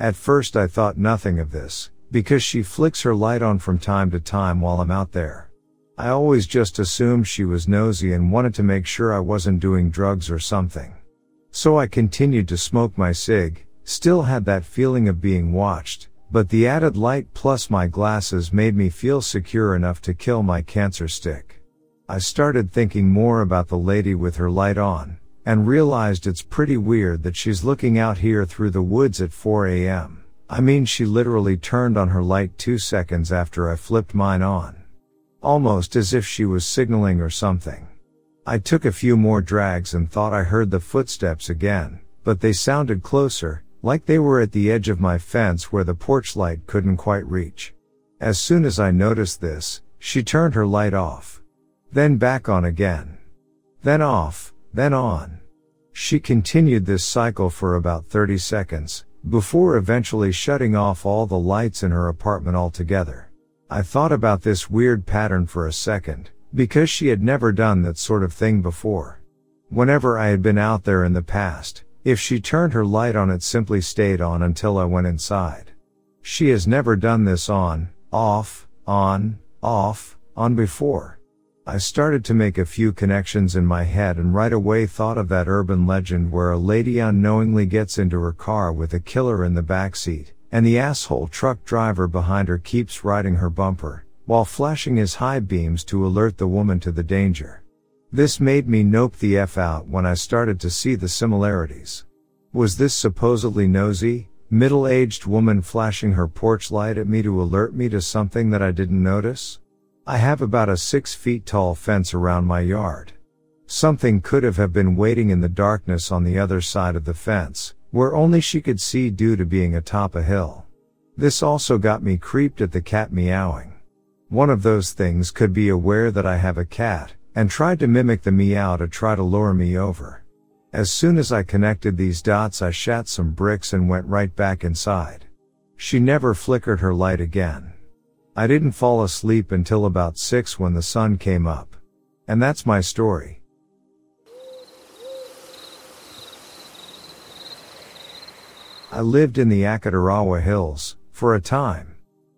At first I thought nothing of this, because she flicks her light on from time to time while I'm out there. I always just assumed she was nosy and wanted to make sure I wasn't doing drugs or something. So I continued to smoke my cig, still had that feeling of being watched, but the added light plus my glasses made me feel secure enough to kill my cancer stick. I started thinking more about the lady with her light on, and realized it's pretty weird that she's looking out here through the woods at 4 a.m. I mean, she literally turned on her light 2 seconds after I flipped mine on. Almost as if she was signaling or something. I took a few more drags and thought I heard the footsteps again, but they sounded closer, like they were at the edge of my fence where the porch light couldn't quite reach. As soon as I noticed this, she turned her light off. Then back on again. Then off. Then on. She continued this cycle for about 30 seconds, before eventually shutting off all the lights in her apartment altogether. I thought about this weird pattern for a second, because she had never done that sort of thing before. Whenever I had been out there in the past, if she turned her light on, it simply stayed on until I went inside. She has never done this on, off, on before. I started to make a few connections in my head and right away thought of that urban legend where a lady unknowingly gets into her car with a killer in the backseat, and the asshole truck driver behind her keeps riding her bumper, while flashing his high beams to alert the woman to the danger. This made me nope the F out when I started to see the similarities. Was this supposedly nosy, middle-aged woman flashing her porch light at me to alert me to something that I didn't notice? I have about a 6 feet tall fence around my yard. Something could have been waiting in the darkness on the other side of the fence, where only she could see due to being atop a hill. This also got me creeped at the cat meowing. One of those things could be aware that I have a cat, and tried to mimic the meow to try to lure me over. As soon as I connected these dots, I shat some bricks and went right back inside. She never flickered her light again. I didn't fall asleep until about 6 when the sun came up. And that's my story. I lived in the Akatarawa Hills for a time.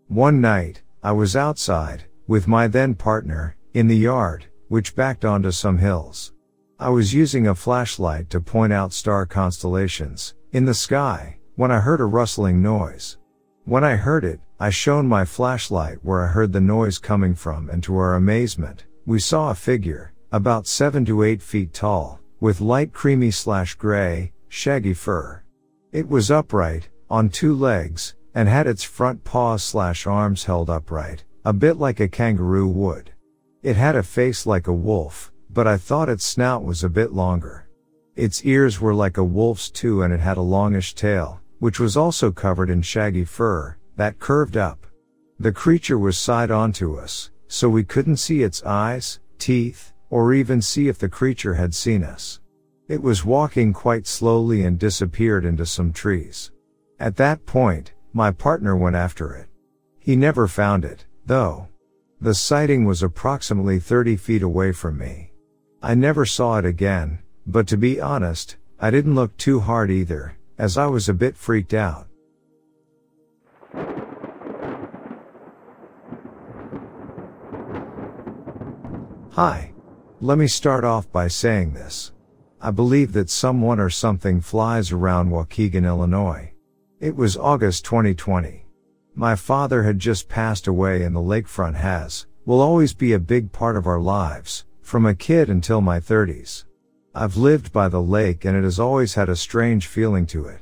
One night, I was outside with my then partner in the yard, which backed onto some hills. I was using a flashlight to point out star constellations in the sky when I heard a rustling noise. When I heard it, I shone my flashlight where I heard the noise coming from, and to our amazement, we saw a figure about 7 to 8 feet tall, with light creamy/gray, shaggy fur. It was upright, on 2 legs, and had its front paws/arms held upright, a bit like a kangaroo would. It had a face like a wolf, but I thought its snout was a bit longer. Its ears were like a wolf's too, and it had a longish tail, which was also covered in shaggy fur, that curved up. The creature was side on to us, so we couldn't see its eyes, teeth, or even see if the creature had seen us. It was walking quite slowly and disappeared into some trees. At that point, my partner went after it. He never found it, though. The sighting was approximately 30 feet away from me. I never saw it again, but to be honest, I didn't look too hard either, as I was a bit freaked out. Hi. Let me start off by saying this. I believe that someone or something flies around Waukegan, Illinois. It was August 2020. My father had just passed away, and the lakefront will always be a big part of our lives. From a kid until my 30s. I've lived by the lake, and it has always had a strange feeling to it.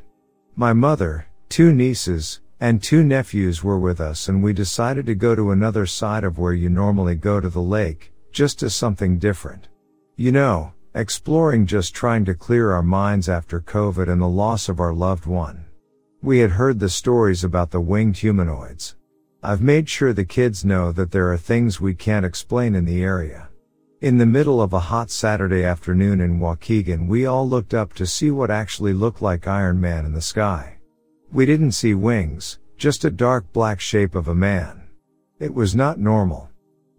My mother, 2 nieces, and 2 nephews were with us, and we decided to go to another side of where you normally go to the lake, just as something different. You know, exploring, just trying to clear our minds after COVID and the loss of our loved one. We had heard the stories about the winged humanoids. I've made sure the kids know that there are things we can't explain in the area. In the middle of a hot Saturday afternoon in Waukegan, we all looked up to see what actually looked like Iron Man in the sky. We didn't see wings, just a dark black shape of a man. It was not normal.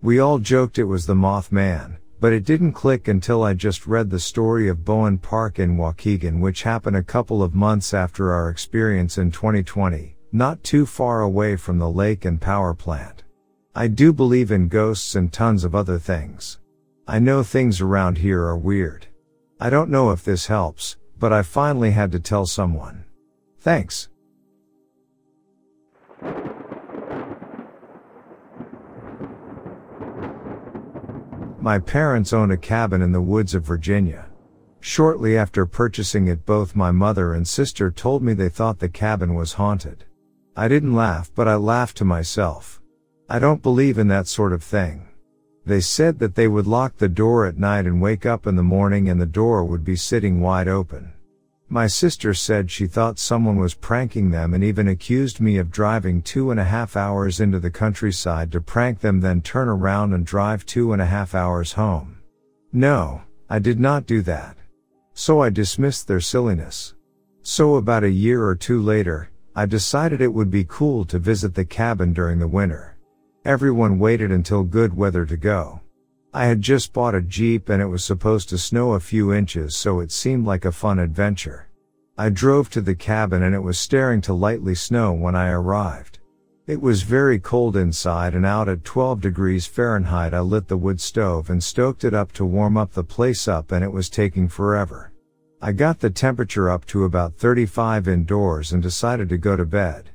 We all joked it was the Mothman, but it didn't click until I just read the story of Bowen Park in Waukegan, which happened a couple of months after our experience in 2020, not too far away from the lake and power plant. I do believe in ghosts and tons of other things. I know things around here are weird. I don't know if this helps, but I finally had to tell someone. Thanks. My parents own a cabin in the woods of Virginia. Shortly after purchasing it, both my mother and sister told me they thought the cabin was haunted. I didn't laugh, but I laughed to myself. I don't believe in that sort of thing. They said that they would lock the door at night and wake up in the morning, and the door would be sitting wide open. My sister said she thought someone was pranking them, and even accused me of driving 2.5 hours into the countryside to prank them, then turn around and drive 2.5 hours home. No, I did not do that. So I dismissed their silliness. So about a year or 2 later, I decided it would be cool to visit the cabin during the winter. Everyone waited until good weather to go. I had just bought a Jeep, and it was supposed to snow a few inches, so it seemed like a fun adventure. I drove to the cabin, and it was starting to lightly snow when I arrived. It was very cold inside, and out at 12 degrees Fahrenheit I lit the wood stove and stoked it up to warm up the place up, and it was taking forever. I got the temperature up to about 35 indoors and decided to go to bed.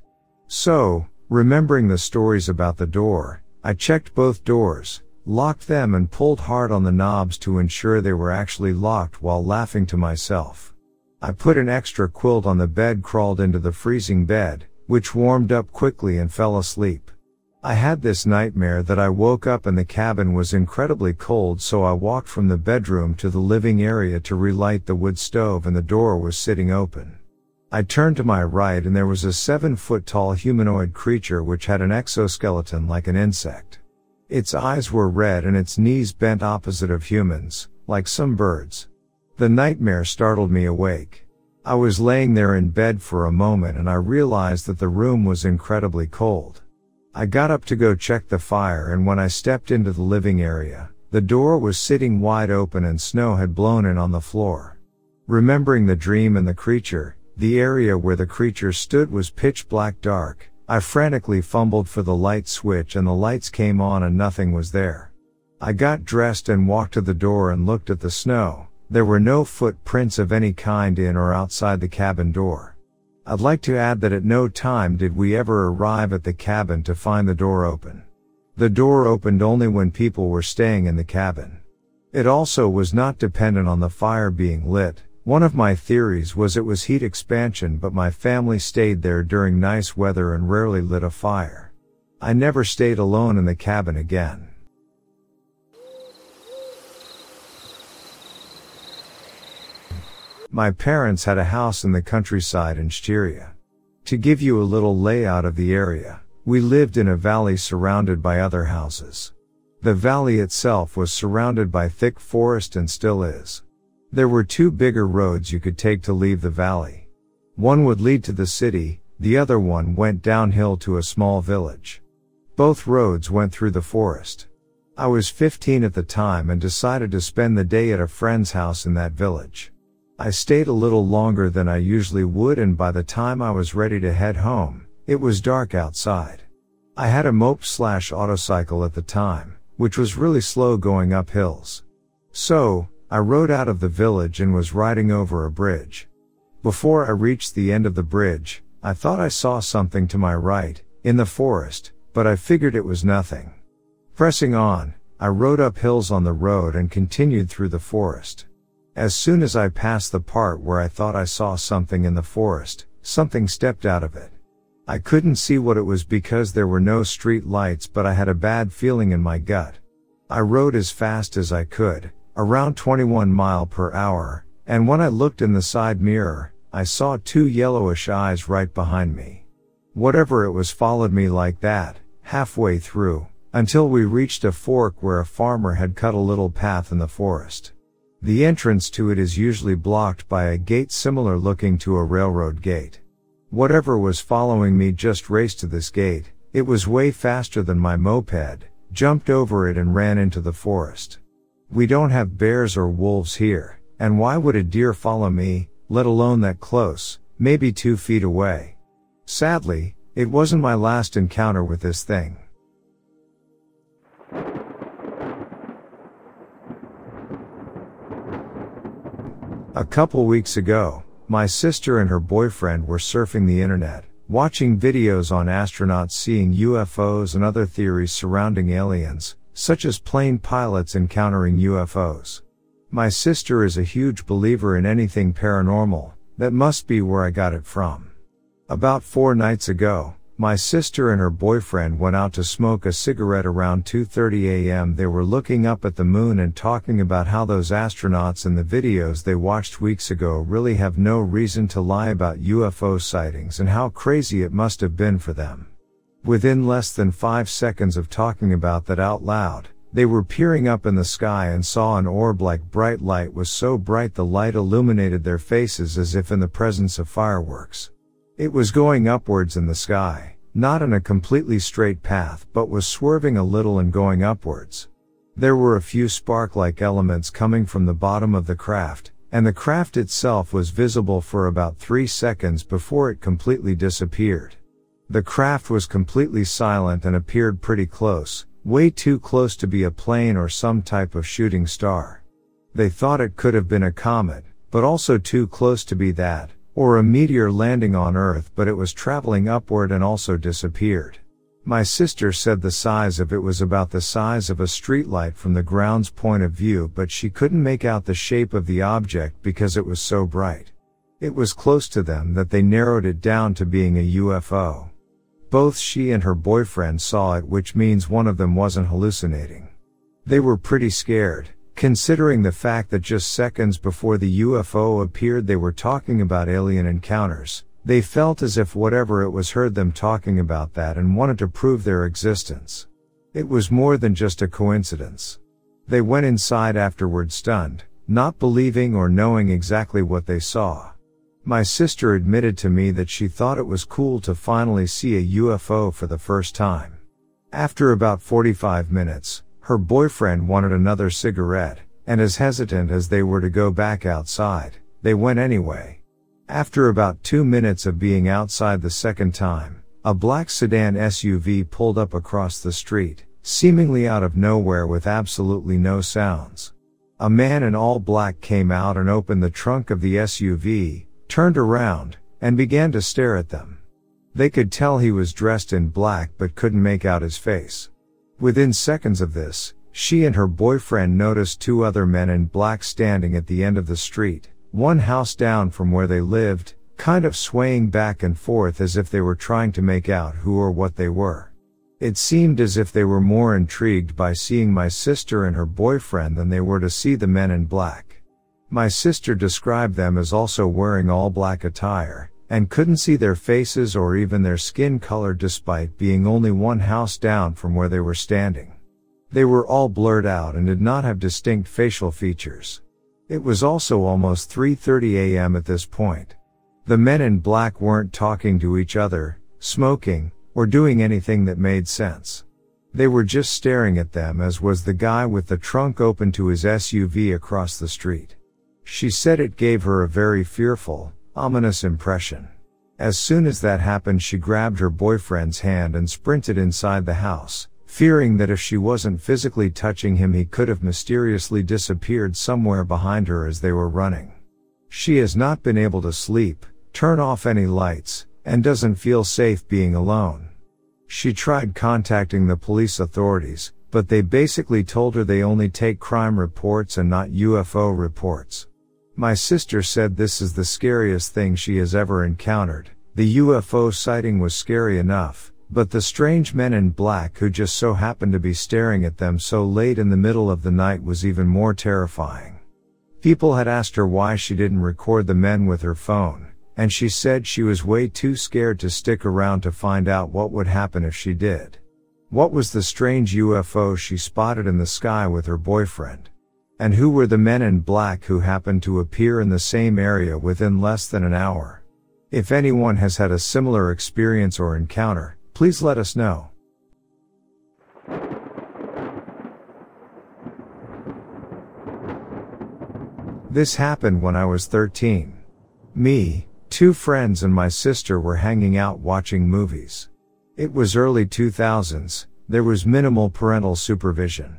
So, remembering the stories about the door, I checked both doors, locked them and pulled hard on the knobs to ensure they were actually locked while laughing to myself. I put an extra quilt on the bed, crawled into the freezing bed, which warmed up quickly, and fell asleep. I had this nightmare that I woke up and the cabin was incredibly cold, so I walked from the bedroom to the living area to relight the wood stove, and the door was sitting open. I turned to my right and there was a 7-foot-tall humanoid creature which had an exoskeleton like an insect. Its eyes were red and its knees bent opposite of humans, like some birds. The nightmare startled me awake. I was laying there in bed for a moment and I realized that the room was incredibly cold. I got up to go check the fire, and when I stepped into the living area, the door was sitting wide open and snow had blown in on the floor. Remembering the dream and the creature, the area where the creature stood was pitch black dark. I frantically fumbled for the light switch and the lights came on and nothing was there. I got dressed and walked to the door and looked at the snow. There were no footprints of any kind in or outside the cabin door. I'd like to add that at no time did we ever arrive at the cabin to find the door open. The door opened only when people were staying in the cabin. It also was not dependent on the fire being lit. One of my theories was it was heat expansion, but my family stayed there during nice weather and rarely lit a fire. I never stayed alone in the cabin again. My parents had a house in the countryside in Styria. To give you a little layout of the area, we lived in a valley surrounded by other houses. The valley itself was surrounded by thick forest and still is. There were two bigger roads you could take to leave the valley. One would lead to the city, the other one went downhill to a small village. Both roads went through the forest. I was 15 at the time and decided to spend the day at a friend's house in that village. I stayed a little longer than I usually would, and by the time I was ready to head home, it was dark outside. I had a moped/autocycle at the time, which was really slow going up hills. So, I rode out of the village and was riding over a bridge. Before I reached the end of the bridge, I thought I saw something to my right, in the forest, but I figured it was nothing. Pressing on, I rode up hills on the road and continued through the forest. As soon as I passed the part where I thought I saw something in the forest, something stepped out of it. I couldn't see what it was because there were no street lights, but I had a bad feeling in my gut. I rode as fast as I could, around 21 mph, and when I looked in the side mirror, I saw two yellowish eyes right behind me. Whatever it was followed me like that, halfway through, until we reached a fork where a farmer had cut a little path in the forest. The entrance to it is usually blocked by a gate similar looking to a railroad gate. Whatever was following me just raced to this gate. It was way faster than my moped, jumped over it and ran into the forest. We don't have bears or wolves here, and why would a deer follow me, let alone that close, maybe 2 feet away? Sadly, it wasn't my last encounter with this thing. A couple weeks ago, my sister and her boyfriend were surfing the internet, watching videos on astronauts seeing UFOs and other theories surrounding aliens, such as plane pilots encountering UFOs. My sister is a huge believer in anything paranormal. That must be where I got it from. About 4 nights ago, my sister and her boyfriend went out to smoke a cigarette around 2:30 a.m. They were looking up at the moon and talking about how those astronauts in the videos they watched weeks ago really have no reason to lie about UFO sightings and how crazy it must have been for them. Within less than 5 seconds of talking about that out loud, they were peering up in the sky and saw an orb-like bright light. Was so bright the light illuminated their faces as if in the presence of fireworks. It was going upwards in the sky, not in a completely straight path, but was swerving a little and going upwards. There were a few spark-like elements coming from the bottom of the craft, and the craft itself was visible for about 3 seconds before it completely disappeared. The craft was completely silent and appeared pretty close, way too close to be a plane or some type of shooting star. They thought it could have been a comet, but also too close to be that. or a meteor landing on Earth, but it was traveling upward and also disappeared. My sister said the size of it was about the size of a streetlight from the ground's point of view, but she couldn't make out the shape of the object because it was so bright. It was close to them that they narrowed it down to being a UFO. Both she and her boyfriend saw it, which means one of them wasn't hallucinating. They were pretty scared, considering the fact that just seconds before the UFO appeared they were talking about alien encounters. They felt as if whatever it was heard them talking about that and wanted to prove their existence. It was more than just a coincidence. They went inside afterward stunned, not believing or knowing exactly what they saw. My sister admitted to me that she thought it was cool to finally see a UFO for the first time. After about 45 minutes, her boyfriend wanted another cigarette, and as hesitant as they were to go back outside, they went anyway. After about 2 minutes of being outside the second time, a black sedan SUV pulled up across the street, seemingly out of nowhere with absolutely no sounds. A man in all black came out and opened the trunk of the SUV, turned around, and began to stare at them. They could tell he was dressed in black but couldn't make out his face. Within seconds of this, she and her boyfriend noticed two other men in black standing at the end of the street, one house down from where they lived, kind of swaying back and forth as if they were trying to make out who or what they were. It seemed as if they were more intrigued by seeing my sister and her boyfriend than they were to see the men in black. My sister described them as also wearing all black attire, and couldn't see their faces or even their skin color despite being only one house down from where they were standing. They were all blurred out and did not have distinct facial features. It was also almost 3:30 a.m. at this point. The men in black weren't talking to each other, smoking, or doing anything that made sense. They were just staring at them, as was the guy with the trunk open to his SUV across the street. She said it gave her a very fearful, ominous impression. As soon as that happened, she grabbed her boyfriend's hand and sprinted inside the house, fearing that if she wasn't physically touching him, he could have mysteriously disappeared somewhere behind her as they were running. She has not been able to sleep, turn off any lights, and doesn't feel safe being alone. She tried contacting the police authorities, but they basically told her they only take crime reports and not UFO reports. My sister said this is the scariest thing she has ever encountered. The UFO sighting was scary enough, but the strange men in black who just so happened to be staring at them so late in the middle of the night was even more terrifying. People had asked her why she didn't record the men with her phone, and she said she was way too scared to stick around to find out what would happen if she did. What was the strange UFO she spotted in the sky with her boyfriend? And who were the men in black who happened to appear in the same area within less than an hour? If anyone has had a similar experience or encounter, please let us know. This happened when I was 13. Me, two friends, and my sister were hanging out watching movies. It was early 2000s, there was minimal parental supervision.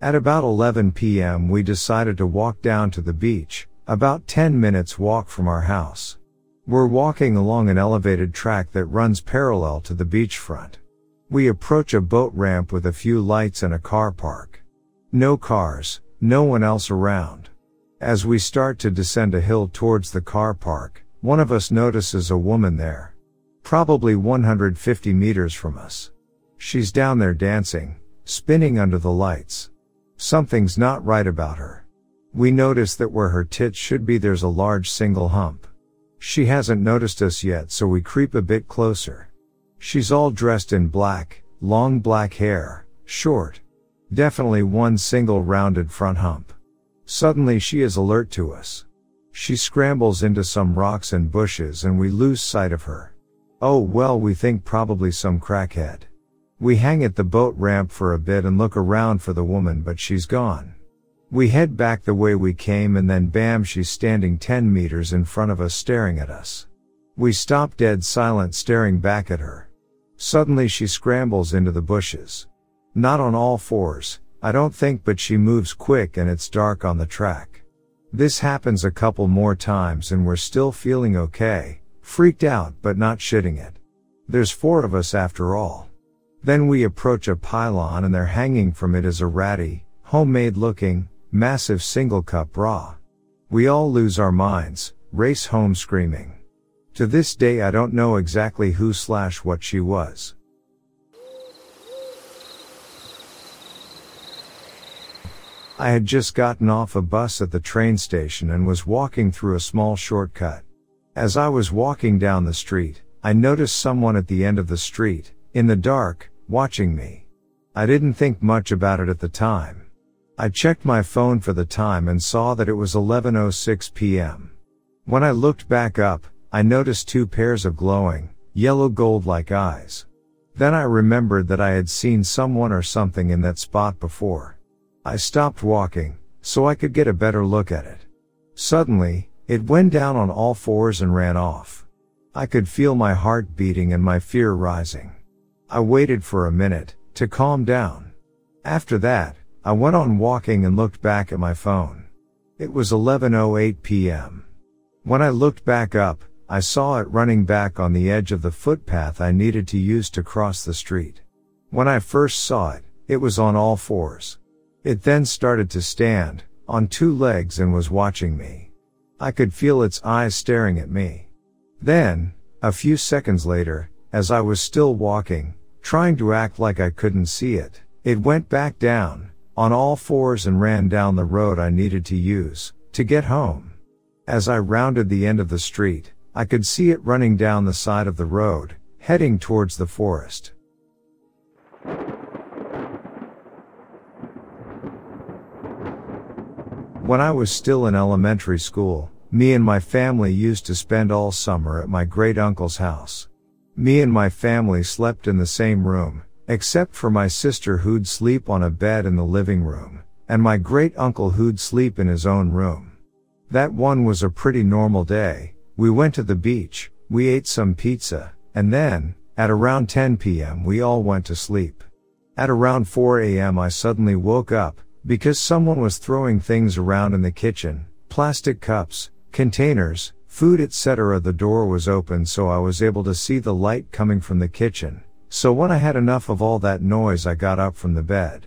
At about 11 p.m. we decided to walk down to the beach, about 10 minutes walk from our house. We're walking along an elevated track that runs parallel to the beachfront. We approach a boat ramp with a few lights and a car park. No cars, no one else around. As we start to descend a hill towards the car park, one of us notices a woman there, probably 150 meters from us. She's down there dancing, spinning under the lights. Something's not right about her. We notice that where her tits should be there's a large single hump. She hasn't noticed us yet, so we creep a bit closer. She's all dressed in black, long black hair, short. Definitely one single rounded front hump. Suddenly she is alert to us. She scrambles into some rocks and bushes and we lose sight of her. Oh well, we think probably some crackhead. We hang at the boat ramp for a bit and look around for the woman, but she's gone. We head back the way we came and then bam, she's standing 10 meters in front of us staring at us. We stop dead silent staring back at her. Suddenly she scrambles into the bushes. Not on all fours, I don't think, but she moves quick and it's dark on the track. This happens a couple more times and we're still feeling okay, freaked out but not shitting it. There's four of us after all. Then we approach a pylon and there hanging from it is a ratty, homemade looking, massive single cup bra. We all lose our minds, race home screaming. To this day I don't know exactly who/what she was. I had just gotten off a bus at the train station and was walking through a small shortcut. As I was walking down the street, I noticed someone at the end of the street, in the dark, watching me. I didn't think much about it at the time. I checked my phone for the time and saw that it was 11:06 p.m. When I looked back up, I noticed two pairs of glowing, yellow gold-like eyes. Then I remembered that I had seen someone or something in that spot before. I stopped walking, so I could get a better look at it. Suddenly, it went down on all fours and ran off. I could feel my heart beating and my fear rising. I waited for a minute, to calm down. After that, I went on walking and looked back at my phone. It was 11:08 p.m. When I looked back up, I saw it running back on the edge of the footpath I needed to use to cross the street. When I first saw it, it was on all fours. It then started to stand, on two legs and was watching me. I could feel its eyes staring at me. Then, a few seconds later, as I was still walking, trying to act like I couldn't see it, it went back down, on all fours and ran down the road I needed to use, to get home. As I rounded the end of the street, I could see it running down the side of the road, heading towards the forest. When I was still in elementary school, me and my family used to spend all summer at my great uncle's house. Me and my family slept in the same room, except for my sister who'd sleep on a bed in the living room, and my great uncle who'd sleep in his own room. That one was a pretty normal day. We went to the beach, we ate some pizza, and then, at around 10 p.m. we all went to sleep. At around 4 a.m. I suddenly woke up, because someone was throwing things around in the kitchen, plastic cups, containers, food etc. The door was open so I was able to see the light coming from the kitchen, so when I had enough of all that noise I got up from the bed.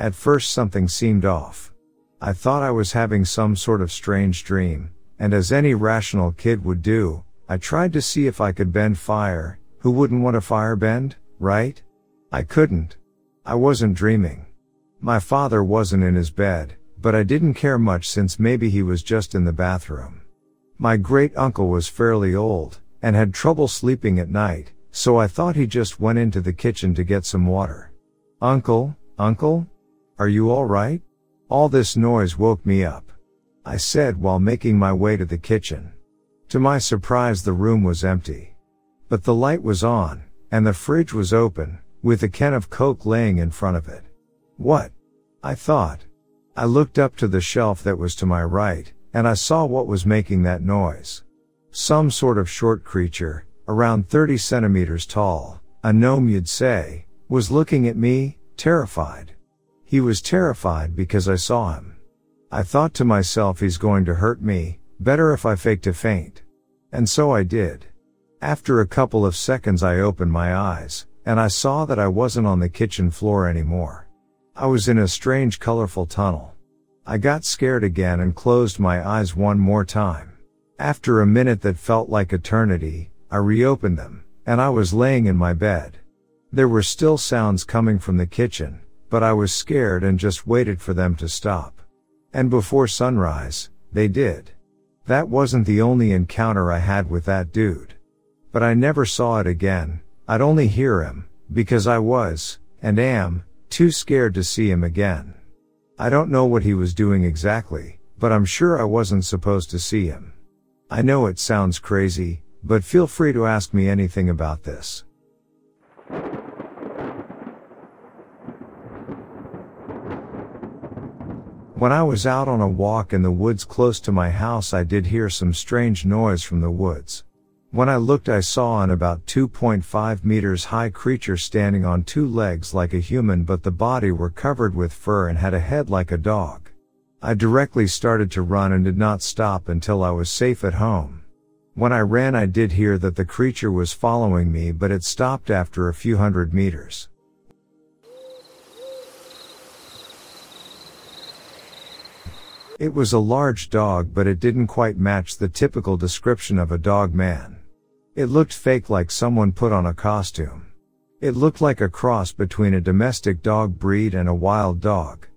At first something seemed off. I thought I was having some sort of strange dream, and as any rational kid would do, I tried to see if I could bend fire. Who wouldn't want a fire bend, right? I couldn't. I wasn't dreaming. My father wasn't in his bed, but I didn't care much since maybe he was just in the bathroom. My great uncle was fairly old, and had trouble sleeping at night, so I thought he just went into the kitchen to get some water. Uncle? Are you alright? All this noise woke me up, I said while making my way to the kitchen. To my surprise the room was empty. But the light was on, and the fridge was open, with a can of Coke laying in front of it. What? I thought. I looked up to the shelf that was to my right, and I saw what was making that noise. Some sort of short creature, around 30 centimeters tall, a gnome you'd say, was looking at me, terrified. He was terrified because I saw him. I thought to myself, he's going to hurt me, better if I faked a faint. And so I did. After a couple of seconds I opened my eyes, and I saw that I wasn't on the kitchen floor anymore. I was in a strange colorful tunnel. I got scared again and closed my eyes one more time. After a minute that felt like eternity, I reopened them, and I was laying in my bed. There were still sounds coming from the kitchen, but I was scared and just waited for them to stop. And before sunrise, they did. That wasn't the only encounter I had with that dude. But I never saw it again, I'd only hear him, because I was, and am, too scared to see him again. I don't know what he was doing exactly, but I'm sure I wasn't supposed to see him. I know it sounds crazy, but feel free to ask me anything about this. When I was out on a walk in the woods close to my house, I did hear some strange noise from the woods. When I looked, I saw an about 2.5 meters high creature standing on two legs like a human, but the body were covered with fur and had a head like a dog. I directly started to run and did not stop until I was safe at home. When I ran, I did hear that the creature was following me, but it stopped after a few hundred meters. It was a large dog, but it didn't quite match the typical description of a dog man. It looked fake, like someone put on a costume. It looked like a cross between a domestic dog breed and a wild dog.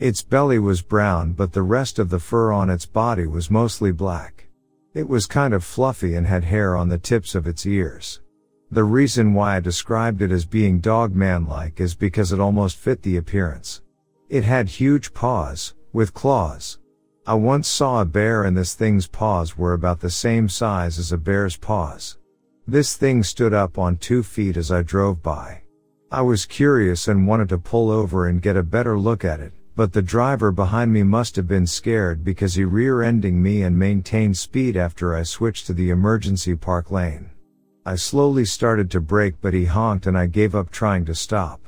Its belly was brown, but the rest of the fur on its body was mostly black. It was kind of fluffy and had hair on the tips of its ears. The reason why I described it as being dog man-like is because it almost fit the appearance. It had huge paws, with claws. I once saw a bear, and this thing's paws were about the same size as a bear's paws. This thing stood up on 2 feet as I drove by. I was curious and wanted to pull over and get a better look at it, but the driver behind me must have been scared because he rear-ended me and maintained speed after I switched to the emergency park lane. I slowly started to brake, but he honked and I gave up trying to stop.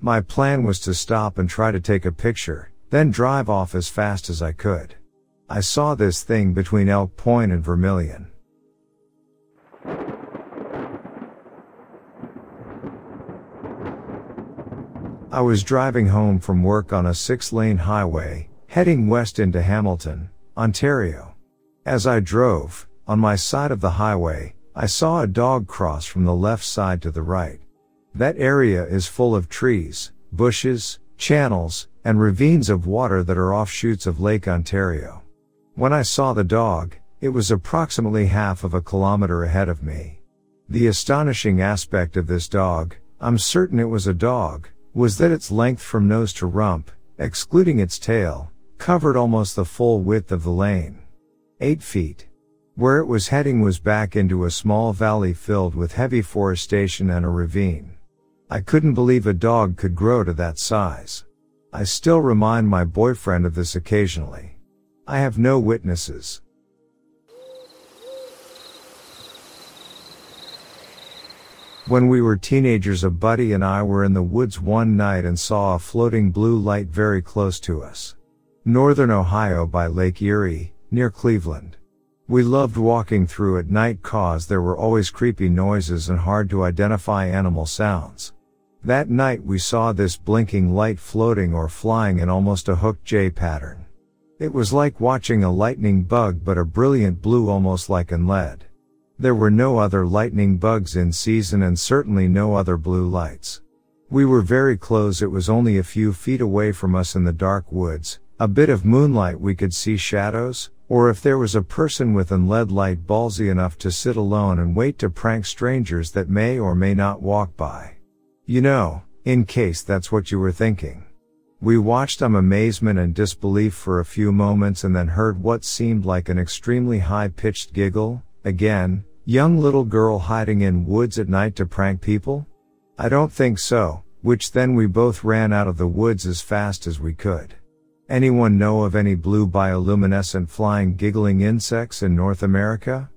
My plan was to stop and try to take a picture, then drive off as fast as I could. I saw this thing between Elk Point and Vermilion. I was driving home from work on a 6-lane highway, heading west into Hamilton, Ontario. As I drove, on my side of the highway, I saw a dog cross from the left side to the right. That area is full of trees, bushes, channels, and ravines of water that are offshoots of Lake Ontario. When I saw the dog, it was approximately half of a kilometer ahead of me. The astonishing aspect of this dog, I'm certain it was a dog, was that its length from nose to rump, excluding its tail, covered almost the full width of the lane. 8 feet. Where it was heading was back into a small valley filled with heavy forestation and a ravine. I couldn't believe a dog could grow to that size. I still remind my boyfriend of this occasionally. I have no witnesses. When we were teenagers, a buddy and I were in the woods one night and saw a floating blue light very close to us. Northern Ohio by Lake Erie, near Cleveland. We loved walking through at night cause there were always creepy noises and hard to identify animal sounds. That night we saw this blinking light floating or flying in almost a hooked J pattern. It was like watching a lightning bug, but a brilliant blue, almost like in lead. There were no other lightning bugs in season and certainly no other blue lights. We were very close. It was only a few feet away from us in the dark woods. A bit of moonlight, we could see shadows, or if there was a person with an LED light ballsy enough to sit alone and wait to prank strangers that may or may not walk by. You know, in case that's what you were thinking. We watched in amazement and disbelief for a few moments and then heard what seemed like an extremely high-pitched giggle. Again, young little girl hiding in woods at night to prank people? I don't think so, which then we both ran out of the woods as fast as we could. Anyone know of any blue bioluminescent flying giggling insects in North America?